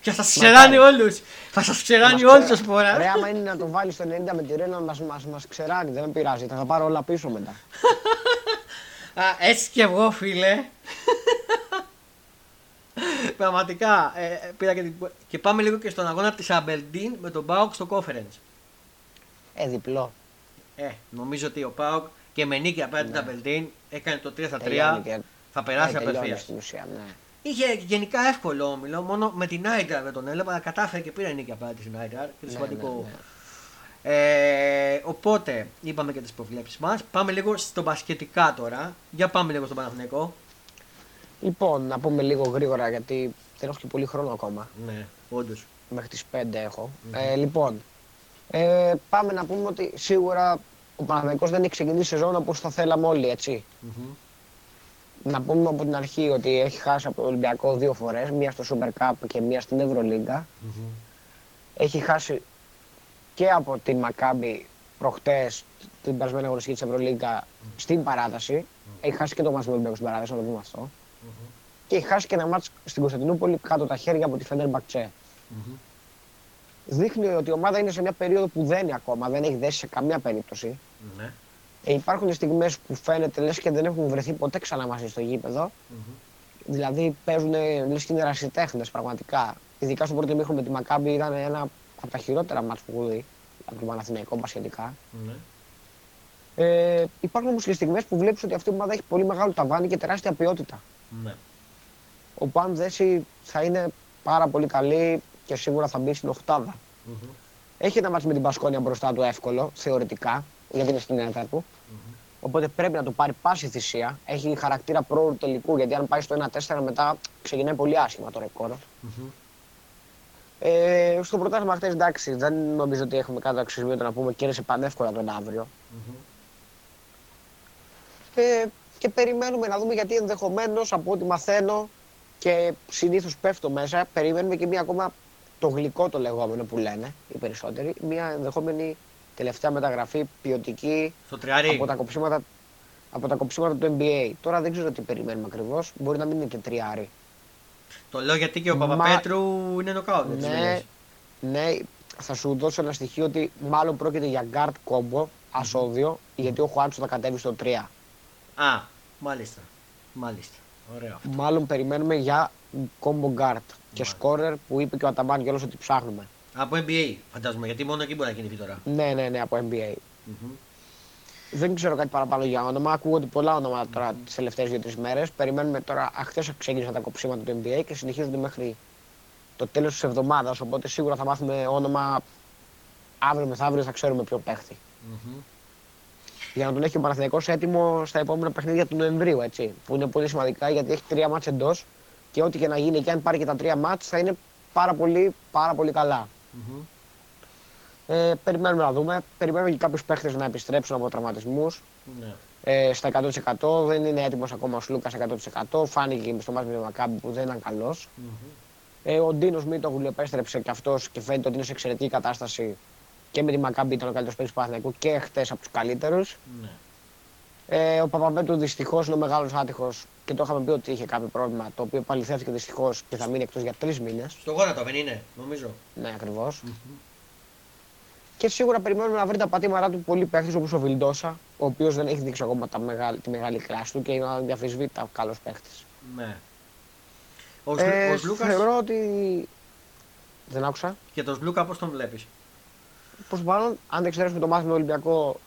Και θα σας ξεράνει όλους! Θα σας ξεράνει όλους το σπορά! Ρε, άμα είναι να το βάλεις στο 90 με τη Ρένα, μας ξεράνει, δεν με πειράζει, θα τα πάρω όλα πίσω μετά. Α, έτσι κι εγώ, φίλε. Πραγματικά, πήρα και πάμε λίγο και στον αγώνα της Αμπερντίν με τον ΠΑΟΚ στο Conference. Διπλό. Νομίζω ότι ο ΠΑΟΚ και με νίκη απέναντι την Αμπερντίν έκανε το 3-3, θα περάσει απευθείας. Είχε γενικά εύκολο όμιλο, μόνο με την Άιντραρ δεν τον έλαβα, αλλά κατάφερε και πήρε νίκη απέναντι στην Άιντραρ. Είναι σημαντικό. Οπότε, είπαμε και τις προβλέψεις μας. Πάμε λίγο στο μπασκετικά τώρα. Για πάμε λίγο στον Παναθηναϊκό. Λοιπόν, να πούμε λίγο γρήγορα, γιατί δεν έχω και πολύ χρόνο ακόμα. Ναι, όντως. Μέχρι τις 5 έχω. Λοιπόν, πάμε να πούμε ότι σίγουρα ο Παναθηναϊκός δεν έχει ξεκινήσει σεζόν όπως θα θέλαμε όλοι, έτσι. Να πούμε από την αρχή ότι έχει χάσει από τον Ολυμπιακό 2 φορές, μία στο Super Cup και μία στην Ευρωλίγκα. Έχει χάσει και από τη Μακάμπι προχτές την περασμένη αγωνιστική της Ευρωλίγκα στην παράταση. Έχει χάσει και το μάτς με τον Ολυμπιακό στην παράταση, να το πούμε αυτό. Και έχει χάσει και ένα μάτς στην Κωνσταντινούπολη κάτω τα χέρια από τη Φεντερμπαχτσέ. Δείχνει ότι η ομάδα είναι σε μια περίοδο που δένει ακόμα, δεν έχει δέσει σε καμία περίπτωση. Υπάρχουν στιγμές που φαίνεται λες και δεν έχουν βρεθεί ποτέ ξανά μαζί στο γήπεδο. Δηλαδή παίζουν λες και είναι ερασιτέχνες πραγματικά. Ειδικά στο πρώτο ημίχρονο με τη Μακάμπι ήταν ένα από τα χειρότερα μάτς που έχω δει από τον Παναθηναϊκό σχετικά. Υπάρχουν όμως και στιγμές που βλέπεις ότι αυτή η ομάδα έχει πολύ μεγάλο ταβάνι και τεράστια ποιότητα. Ο Ποντese θα είναι πάρα πολύ καλή και σίγουρα θα μπει στην οκτάδα. Έχει ένα μάτς με την Πασκόνια μπροστά του εύκολο, θεωρητικά. Γιατί είναι στην έδρα του. Οπότε πρέπει να το πάρει πάση θυσία. Έχει χαρακτήρα πρόορου τελικού. Γιατί αν πάει στο 1-4 μετά ξεκινάει πολύ άσχημα το ρεκόρ. Στο πρωτάθλημα χτες, εντάξει, δεν νομίζω ότι έχουμε κάτι αξιοσημείωτο να πούμε. Κέρδισε πανεύκολα τον αύριο. Mm-hmm. Και περιμένουμε να δούμε, γιατί ενδεχομένως από ό,τι μαθαίνω και συνήθως πέφτω μέσα, περιμένουμε και μία ακόμα, το γλυκό το λεγόμενο που λένε οι περισσότεροι, μία ενδεχόμενη τελευταία μεταγραφή ποιοτική από τα κοψίματα του NBA. Τώρα δεν ξέρω τι περιμένουμε ακριβώς, μπορεί να μην είναι και τριάρι. Το λέω γιατί και ο Παπαπέτρου είναι νοκάουτ. Ναι, θα σου δώσω ένα στοιχείο ότι μάλλον πρόκειται για guard combo, ασώδιο, γιατί ο Χουάντσο θα κατέβει στο 3. Α, μάλιστα. Ωραίο αυτό. Μάλλον περιμένουμε για combo guard και scorer που είπε και ο Αταμάν κιόλας ότι ψάχνουμε. Από NBA φαντάζομαι, γιατί μόνο εκεί μπορεί να κινηθεί τώρα. Ναι, από NBA. Mm-hmm. Δεν ξέρω κάτι παραπάνω για όνομα. Ακούγονται πολλά όνομα τώρα τις τελευταίες 2-3 μέρες. Περιμένουμε τώρα. Χθες ξεκίνησαν τα κοψίματα του NBA και συνεχίζονται μέχρι το τέλος της εβδομάδας. Οπότε σίγουρα θα μάθουμε όνομα αύριο μεθαύριο, θα ξέρουμε ποιο παίχτη. Mm-hmm. Για να τον έχει ο Παναθηναϊκός έτοιμο στα επόμενα παιχνίδια του Νοεμβρίου. Έτσι, που είναι πολύ σημαντικά, γιατί έχει 3 μάτς εντός και ό,τι και να γίνει, και αν πάρει και τα 3 μάτς, θα είναι πάρα πολύ καλά. Mm-hmm. Περιμένουμε να δούμε. Περιμένουμε και κάποιους παίχτες να επιστρέψουν από τραυματισμούς. Ναι. Στα 100%. Δεν είναι έτοιμος ακόμα ο Σλούκας 100%. Φάνηκε στο μάτς με τον Μακάμπι που δεν ήταν καλός. Mm-hmm. Ο Ντίνος Μίτογλου επέστρεψε και αυτός και φαίνεται ότι είναι σε εξαιρετική κατάσταση. Και με τη Μακάμπι ήταν ο καλύτερος παίκτης του Παναθηναϊκού και χτες από τους καλύτερους. Ναι. Ο Παπαπέτρου δυστυχώς είναι ο μεγάλος άτυχος και το είχαμε πει ότι είχε κάποιο πρόβλημα, το οποίο επαληθεύτηκε δυστυχώς και θα μείνει εκτός για 3 μήνες. Στο γόνατο δεν είναι, νομίζω. Ναι, ακριβώς. Mm-hmm. Και σίγουρα περιμένουμε να βρει τα πατήματά του πολλοί παίχτες, όπως ο Βιλντόσα, ο οποίος δεν έχει δείξει ακόμα τη μεγάλη κλάση του και είναι αδιαφυσβήτητα καλός παίχτης. Ναι. Ο Σλούκας. Θεωρώ ότι. Δεν άκουσα. Και τον Σλούκα πώς τον βλέπεις? Προς το παρόν, αν δεν ξέρεις το μάθημα Ολυμπιακό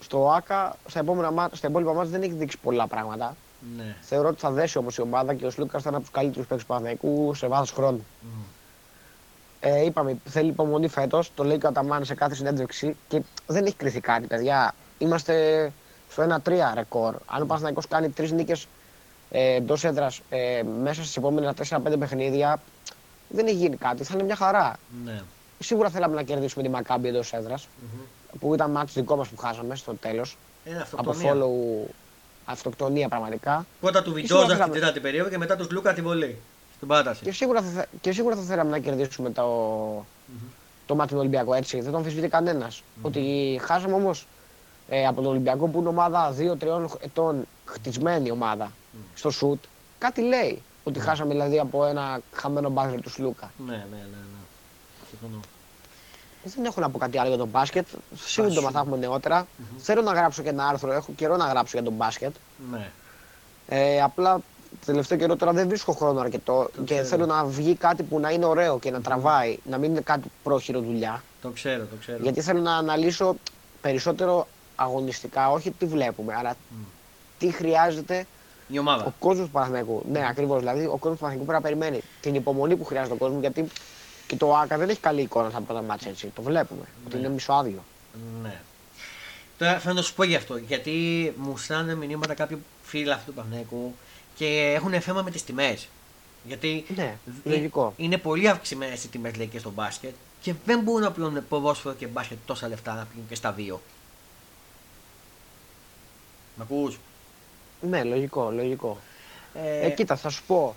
στο ΆΚΑ, στα υπόλοιπα μάτια δεν έχει δείξει πολλά πράγματα. Ναι. Θεωρώ ότι θα δέσει όμως η ομάδα και ο Σλούκας θα είναι από τους καλύτερους παίκτες του Παναθηναϊκού σε βάθος χρόνου. Mm. Είπαμε, θέλει υπομονή φέτος, το λέει και ο Αταμάν σε κάθε συνέντευξη και δεν έχει κριθεί κάτι, παιδιά. Είμαστε στο 1-3 ρεκόρ. Αν ο Παναθηναϊκός κάνει 3 νίκες εντός έδρας μέσα στις επόμενες 4-5 παιχνίδια, δεν έχει γίνει κάτι, θα είναι μια χαρά. Ναι. Σίγουρα θέλαμε να κερδίσουμε τη Μακάμπι εντός έδρας, που ήταν μάτς δικό μας που χάσαμε στο τέλος. Από follow, αυτοκτονία πραγματικά. Πρώτα του Βιντόζα στην τέταρτη περίοδο και μετά του Λούκα τη βολή. Και σίγουρα θα θέλαμε να κερδίσουμε το μάτι του Ολυμπιακού, έτσι. Δεν τον αμφισβητεί κανένας. Ότι χάσαμε όμως από τον Ολυμπιακό που είναι ομάδα 2-3 ετών, χτισμένη ομάδα στο σουτ, κάτι λέει. Ότι χάσαμε δηλαδή από ένα χαμένο μπάσκετ του Σλούκα. Ναι. Συμφωνώ. Δεν έχω να πω κάτι άλλο για τον μπάσκετ. Σύντομα θα έχουμε νεότερα. Θέλω να γράψω και ένα άρθρο, έχω καιρό να γράψω για τον μπάσκετ. Ναι. Απλά. Τελευταίο καιρό τώρα δεν βρίσκω χρόνο αρκετό και θέλω να βγει κάτι που να είναι ωραίο και να τραβάει, να μην είναι κάτι πρόχειρο δουλειά. Το ξέρω. Γιατί θέλω να αναλύσω περισσότερο αγωνιστικά, όχι τι βλέπουμε, αλλά τι χρειάζεται η ομάδα. Ο κόσμος του Παναθηναϊκού. Ναι, ακριβώς. Δηλαδή, ο κόσμος του Παναθηναϊκού πρέπει να περιμένει την υπομονή που χρειάζεται ο κόσμος, γιατί και το ΆΚΑ δεν έχει καλή εικόνα στα πρώτα μάτσα, έτσι. Το βλέπουμε. Ότι είναι μισοάδιο. Ναι. Τώρα θέλω να σου πω γι' αυτό, γιατί μου στέλνουν μηνύματα κάποιοι φίλοι αυτού του Παναθηναϊκού. Και έχουν θέμα με τις τιμές. Γιατί είναι πολύ αυξημένες οι τιμές, λέει, και στο μπάσκετ και δεν μπορούν να πληρώνουν ποδόσφαιρο και μπάσκετ τόσα λεφτά, να πληρώνουν και στα δύο. Μ' ακούς? Ναι, λογικό. Κοίτα, θα σου πω.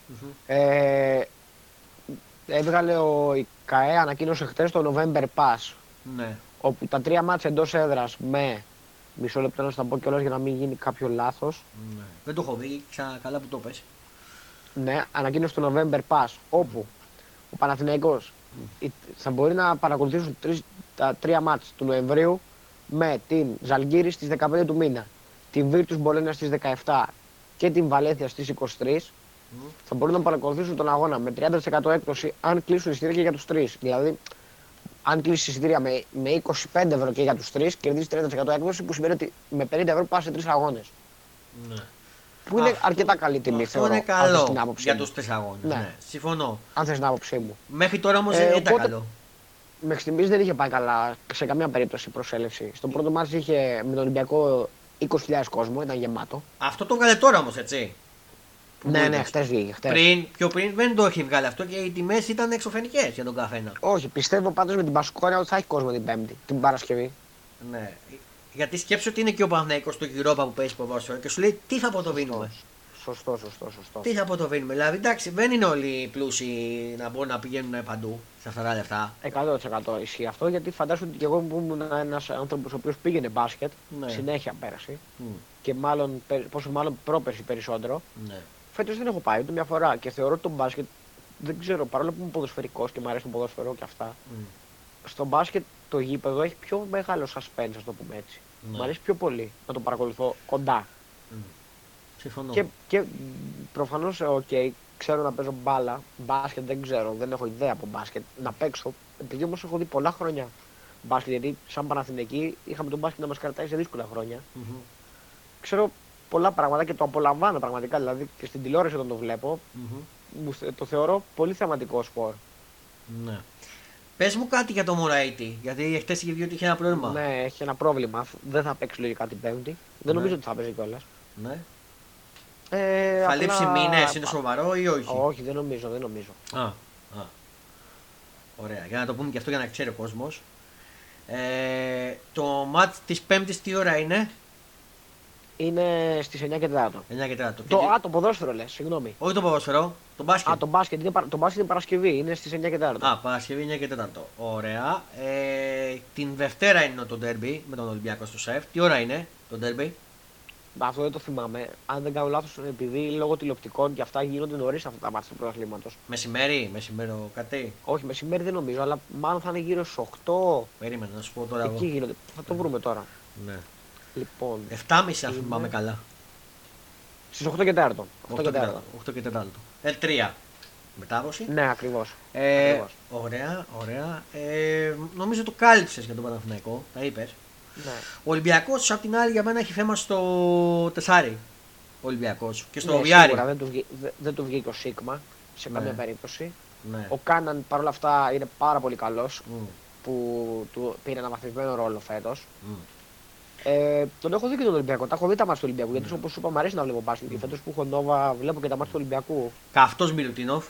Έβγαλε η ΚΑΕ, ανακοίνωσε χτες το November Pass. Ναι. Όπου τα 3 μάτς εντός έδρας με. Μισό λεπτό να σου τα πω κιόλας για να μην γίνει κάποιο λάθος. Ναι. Δεν το έχω δει, καλά που το πες. Ναι, ανακοίνωσε το November Pass, όπου ο Παναθηναϊκός θα μπορεί να παρακολουθήσουν τα 3 μάτς του Νοεμβρίου με την Ζαλγκίρι στις 15 του μήνα, την Βίρτους Μπολόνια στις 17 και την Βαλένθια στις 23. Θα μπορούν να παρακολουθήσουν τον αγώνα με 30% έκπτωση αν κλείσουν εισιτήρια για τους 3. Δηλαδή, αν κλείσεις εισιτήρια με 25 ευρώ και για τους 3, κερδίζεις 30% έκπτωση, που σημαίνει ότι με 50 ευρώ πας σε 3 αγώνες. Ναι. Που είναι αρκετά καλή τιμή, θεωρώ. Αυτό είναι καλό για τους 3 αγώνες. Ναι. Συμφωνώ. Αν θες την άποψή μου. Μέχρι τώρα όμως δεν ήταν καλό. Μέχρι στιγμής δεν είχε πάει καλά σε καμία περίπτωση η προσέλευση. Στο πρώτο μάτς είχε με τον Ολυμπιακό 20.000 κόσμο, ήταν γεμάτο. Αυτό το βγάλε τώρα όμως, έτσι. Ναι, ναι, χτες βγήκε. Πιο πριν δεν το έχει βγάλει αυτό και οι τιμές ήταν εξωφρενικές για τον καθένα. Όχι, πιστεύω πάντως με την Πασκόνια ότι θα έχει κόσμο την Πέμπτη, την Παρασκευή. Ναι. Γιατί σκέψω ότι είναι και ο Παναθηναϊκός στο Europa που παίζει ποδόσφαιρο και σου λέει τι θα αποδοβίνουμε. Σωστό. Τι θα αποδοβίνουμε. Δηλαδή, εντάξει, δεν είναι όλοι πλούσιοι να μπορούν να πηγαίνουν παντού σε αυτά τα λεφτά. 100% ισχύει αυτό, γιατί φαντάζομαι ότι και εγώ που ήμουν ένας άνθρωπος ο οποίος πήγαινε μπάσκετ, ναι, συνέχεια πέρασε. Και μάλλον, πόσο μάλλον πρόπερση περισσότερο. Ναι. Φέτος δεν έχω πάει ούτε μια φορά και θεωρώ ότι το μπάσκετ, δεν ξέρω, παρόλο που είμαι ποδοσφαιρικός και μου αρέσει το ποδόσφαιρο και αυτά, στο μπάσκετ το γήπεδο έχει πιο μεγάλο suspense, ας το πούμε έτσι. Ναι. Μου αρέσει πιο πολύ να το παρακολουθώ κοντά. Συμφωνώ. Και προφανώς, okay, ξέρω να παίζω μπάλα, μπάσκετ δεν ξέρω, δεν έχω ιδέα από μπάσκετ, να παίξω, επειδή όμως έχω δει πολλά χρόνια μπάσκετ, γιατί σαν Παναθηναϊκή είχαμε τον μπάσκετ να μας κρατάει σε δύσκολα χρόνια. Ξέρω πολλά πράγματα και το απολαμβάνω πραγματικά, δηλαδή και στην τηλεόραση όταν το βλέπω, το θεωρώ πολύ θεαματικό σπορ. Ναι. Πες μου κάτι για το Μωραήτη, γιατί χτες είχε βγει ότι είχε ένα πρόβλημα. Ναι, έχει ένα πρόβλημα, δεν θα παίξει λογικά την Πέμπτη, δεν νομίζω ότι θα παίζει κιόλας. Ναι. Θα λείψει μήνες, είναι σοβαρό ή όχι? Όχι, δεν νομίζω. Α. Ωραία, για να το πούμε και αυτό για να ξέρει ο κόσμος. Το match της Πέμπτης τι ώρα είναι? Είναι στις 9:04. Το ποδόσφαιρο λες, συγγνώμη. Όχι το ποδόσφαιρο, το μπάσκετ. Α, το μπάσκετ είναι Παρασκευή, είναι στις 9:04. Α, Παρασκευή 9:04. Ωραία. Την Δευτέρα είναι το ντέρμπι με τον Ολυμπιακό στο ΣΕΦ. Τι ώρα είναι το ντέρμπι? Αυτό δεν το θυμάμαι. Αν δεν κάνω λάθος, επειδή λόγω τηλεοπτικών και αυτά γίνονται νωρίς αυτά τα μάτια του πρωταθλήματος. Μεσημέρι, κάτι. Όχι, μεσημέρι δεν νομίζω, αλλά μάλλον θα είναι γύρω στις 8. Περίμενα να σου πω τώρα. Εκεί γίνονται. Θα το βρούμε τώρα. Ναι. Λοιπόν. 7:30 αν θυμάμαι καλά. Στις 8:04. 8:04. L3. Μετάδοση. Ναι, ακριβώς. Ωραία. Νομίζω το κάλυψες για τον Παναθηναϊκό, τα είπες. Ναι. Ο Ολυμπιακός απ' την άλλη για μένα έχει θέμα στο 4. Ο Ολυμπιακός και στο Βιάρι. Ναι, δεν του βγήκε ο Σίγμα σε καμία περίπτωση. Ναι. Ο Κάναν παρόλα αυτά είναι πάρα πολύ καλός που του πήρε ένα βαθμισμένο ρόλο φέτος. Τον έχω δει και τον Ολυμπιακό. Τα έχω δει τα μάτια του Ολυμπιακού. Γιατί όπως σου είπα, μου αρέσει να βλέπω μπάσκετ. Φέτος που έχω Νόβα, βλέπω και τα μάτια του Ολυμπιακού. Καυτός Μιλουτίνοφ.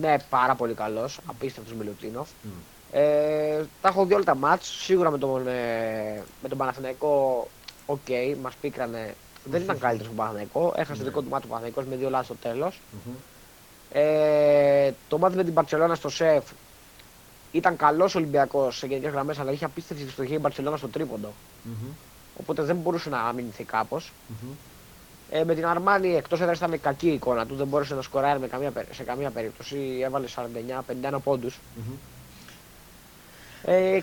Ναι, πάρα πολύ καλός. Απίστευτος Μιλουτίνοφ. Τα έχω δει όλα τα μάτς. Σίγουρα με τον Παναθηναϊκό, okay, μας πίκρανε. Δεν ήταν καλύτερος ο Παναθηναϊκό. Έχασε το δικό του μάτι ο Παναθηναϊκός με 2 λάθη στο τέλος. Το μάτι με την Μπαρτσελόνα στο ΣΕΦ. Ήταν καλός ο Ολυμπιακός σε γενικές γραμμές, αλλά είχε απίστευτη στοχή η Μπαρτσελόνα στο τρίποντο. Οπότε δεν μπορούσε να αμυνθεί κάπως. Με την Αρμάνη εκτός έδρας ήταν κακή η εικόνα του, δεν μπορούσε να σκοράρει σε καμία περίπτωση. Έβαλε 49-51 πόντους.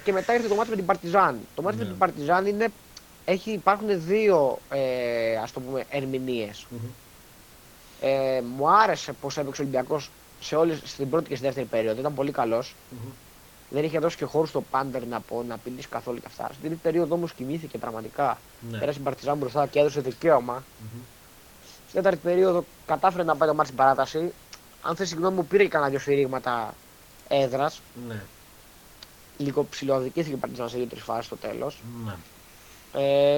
Και μετά ήρθε το μάτι με την Παρτιζάν. Το μάτι με την Παρτιζάν υπάρχουν δύο ας το πούμε, ερμηνείες. Μου άρεσε πως έπαιξε ο Ολυμπιακός στην πρώτη και στη δεύτερη περίοδο. Ήταν πολύ καλός. Δεν είχε δώσει και χώρο στο πάντερ να απειλήσει καθόλου και αυτά. Στην τρίτη περίοδο όμως κοιμήθηκε πραγματικά. Πέρασε η Παρτιζάν μπροστά και έδωσε δικαίωμα. Στην τέταρτη περίοδο κατάφερε να πάει το μάτι στην παράταση. Αν θες συγγνώμη μου, πήρε κανένα 2 σφυρίγματα έδρας. Λίγο ψηλοαδικήθηκε η Παρτιζάν σε 2-3 φάσεις στο τέλος.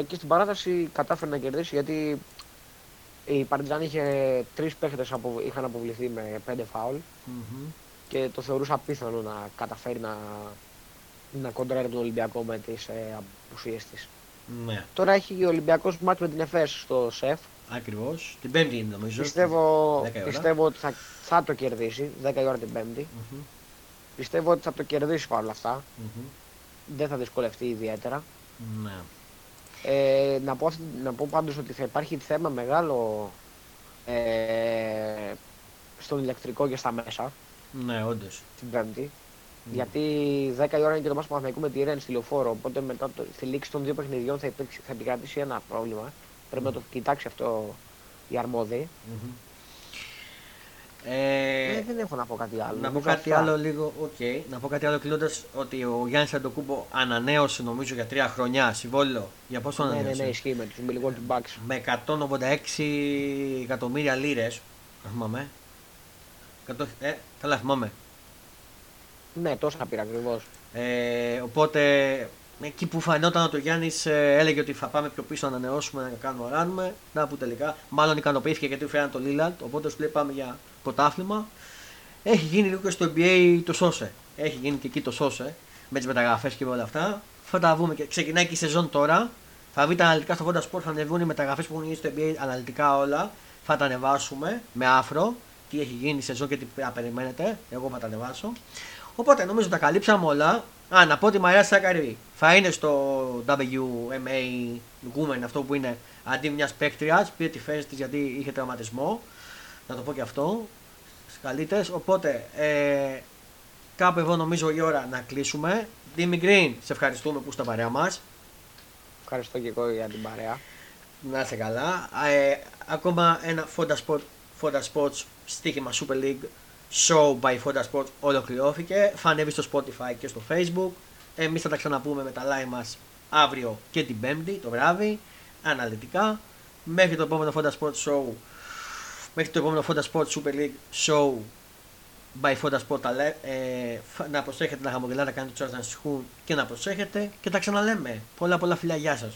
Και στην παράταση κατάφερε να κερδίσει, γιατί η Παρτιζάν είχε 3 παίχτες που είχαν αποβληθεί με 5 φάουλ. Και το θεωρούσα απίθανο να καταφέρει να κοντράρει τον Ολυμπιακό με τις απουσίες της. Τώρα έχει ο Ολυμπιακός μάτς με την ΕΦΕΣ στο ΣΕΦ. Ακριβώς, την Πέμπτη είναι νομίζω. Πιστεύω ότι θα το κερδίσει, 10 η ώρα την Πέμπτη. Πιστεύω ότι θα το κερδίσει παρόλα αυτά. Δεν θα δυσκολευτεί ιδιαίτερα. Να πω πάντως ότι θα υπάρχει θέμα μεγάλο στον ηλεκτρικό και στα μέσα. Ναι, όντως. Την Πέμπτη. Γιατί 10 η ώρα είναι και το μάτς του Παναθηναϊκού με τη Ρεν στη Λεωφόρο. Οπότε μετά τη λήξη των 2 παιχνιδιών θα επικρατήσει ένα πρόβλημα. Πρέπει να το κοιτάξει αυτό οι αρμόδιοι. Δεν έχω να πω κάτι άλλο. Να πω κάτι άλλο λίγο, να πω κάτι άλλο κλείνοντας, ότι ο Γιάννης Αντοκούμπο ανανέωσε νομίζω για 3 χρόνια συμβόλαιο. Για πόσο ανανέωσε? Ναι, ισχύει με τους Milwaukee Bucks. Με 186 εκατομμύρια λίρες, θυμάμαι. Καλά θυμάμαι. Ναι, τόσα πήρα ακριβώς. Οπότε εκεί που φανόταν ότι ο Γιάννης έλεγε ότι θα πάμε πιο πίσω να ανανεώσουμε, να κάνουμε, να ράνουμε. Να που τελικά, μάλλον ικανοποιήθηκε γιατί φέραν το Λίλαντ. Οπότε σου λέει πάμε για πρωτάθλημα. Έχει γίνει λίγο και στο NBA το Σόσε. Έχει γίνει και εκεί το Σόσε με τις μεταγραφές και με όλα αυτά. Θα τα βγούμε και ξεκινάει και η σεζόν τώρα. Θα βρείτε αναλυτικά στο Fodas Sports, θα ανεβούν οι μεταγραφές που έχουν γίνει στο NBA αναλυτικά όλα. Θα τα ανεβάσουμε με άφρο. Τι έχει γίνει η σεζόν και τι περιμένετε. Εγώ θα τα ανεβάσω. Οπότε νομίζω τα καλύψαμε όλα. Α, να πω ότι η Μαρία Σάκαρη θα είναι στο WMA Women, αυτό που είναι αντί μια παίκτριας. Πήρε τη θέση της γιατί είχε τραυματισμό. Να το πω και αυτό. Καλύτερες. Οπότε κάπου εδώ νομίζω η ώρα να κλείσουμε. Dimi Green, σε ευχαριστούμε που είσαι παρέα μας. Ευχαριστώ και εγώ για την παρέα. Να είσαι καλά. Ακόμα ένα Fodas Sports στοίχημα Super League Show by Fodas Sports ολοκληρώθηκε. Θα ανέβει στο Spotify και στο Facebook. Εμείς θα τα ξαναπούμε με τα live μας αύριο και την Πέμπτη το βράδυ. Αναλυτικά. Μέχρι το επόμενο Fodas Sports Show. Μέχρι το επόμενο Fodas Sports Super League Show by Fodas Sports να προσέχετε, να χαμογελάτε, να κάνετε τους ώρες να συγχούν και να προσέχετε και τα ξαναλέμε. Πολλά πολλά φιλιά, γεια σας.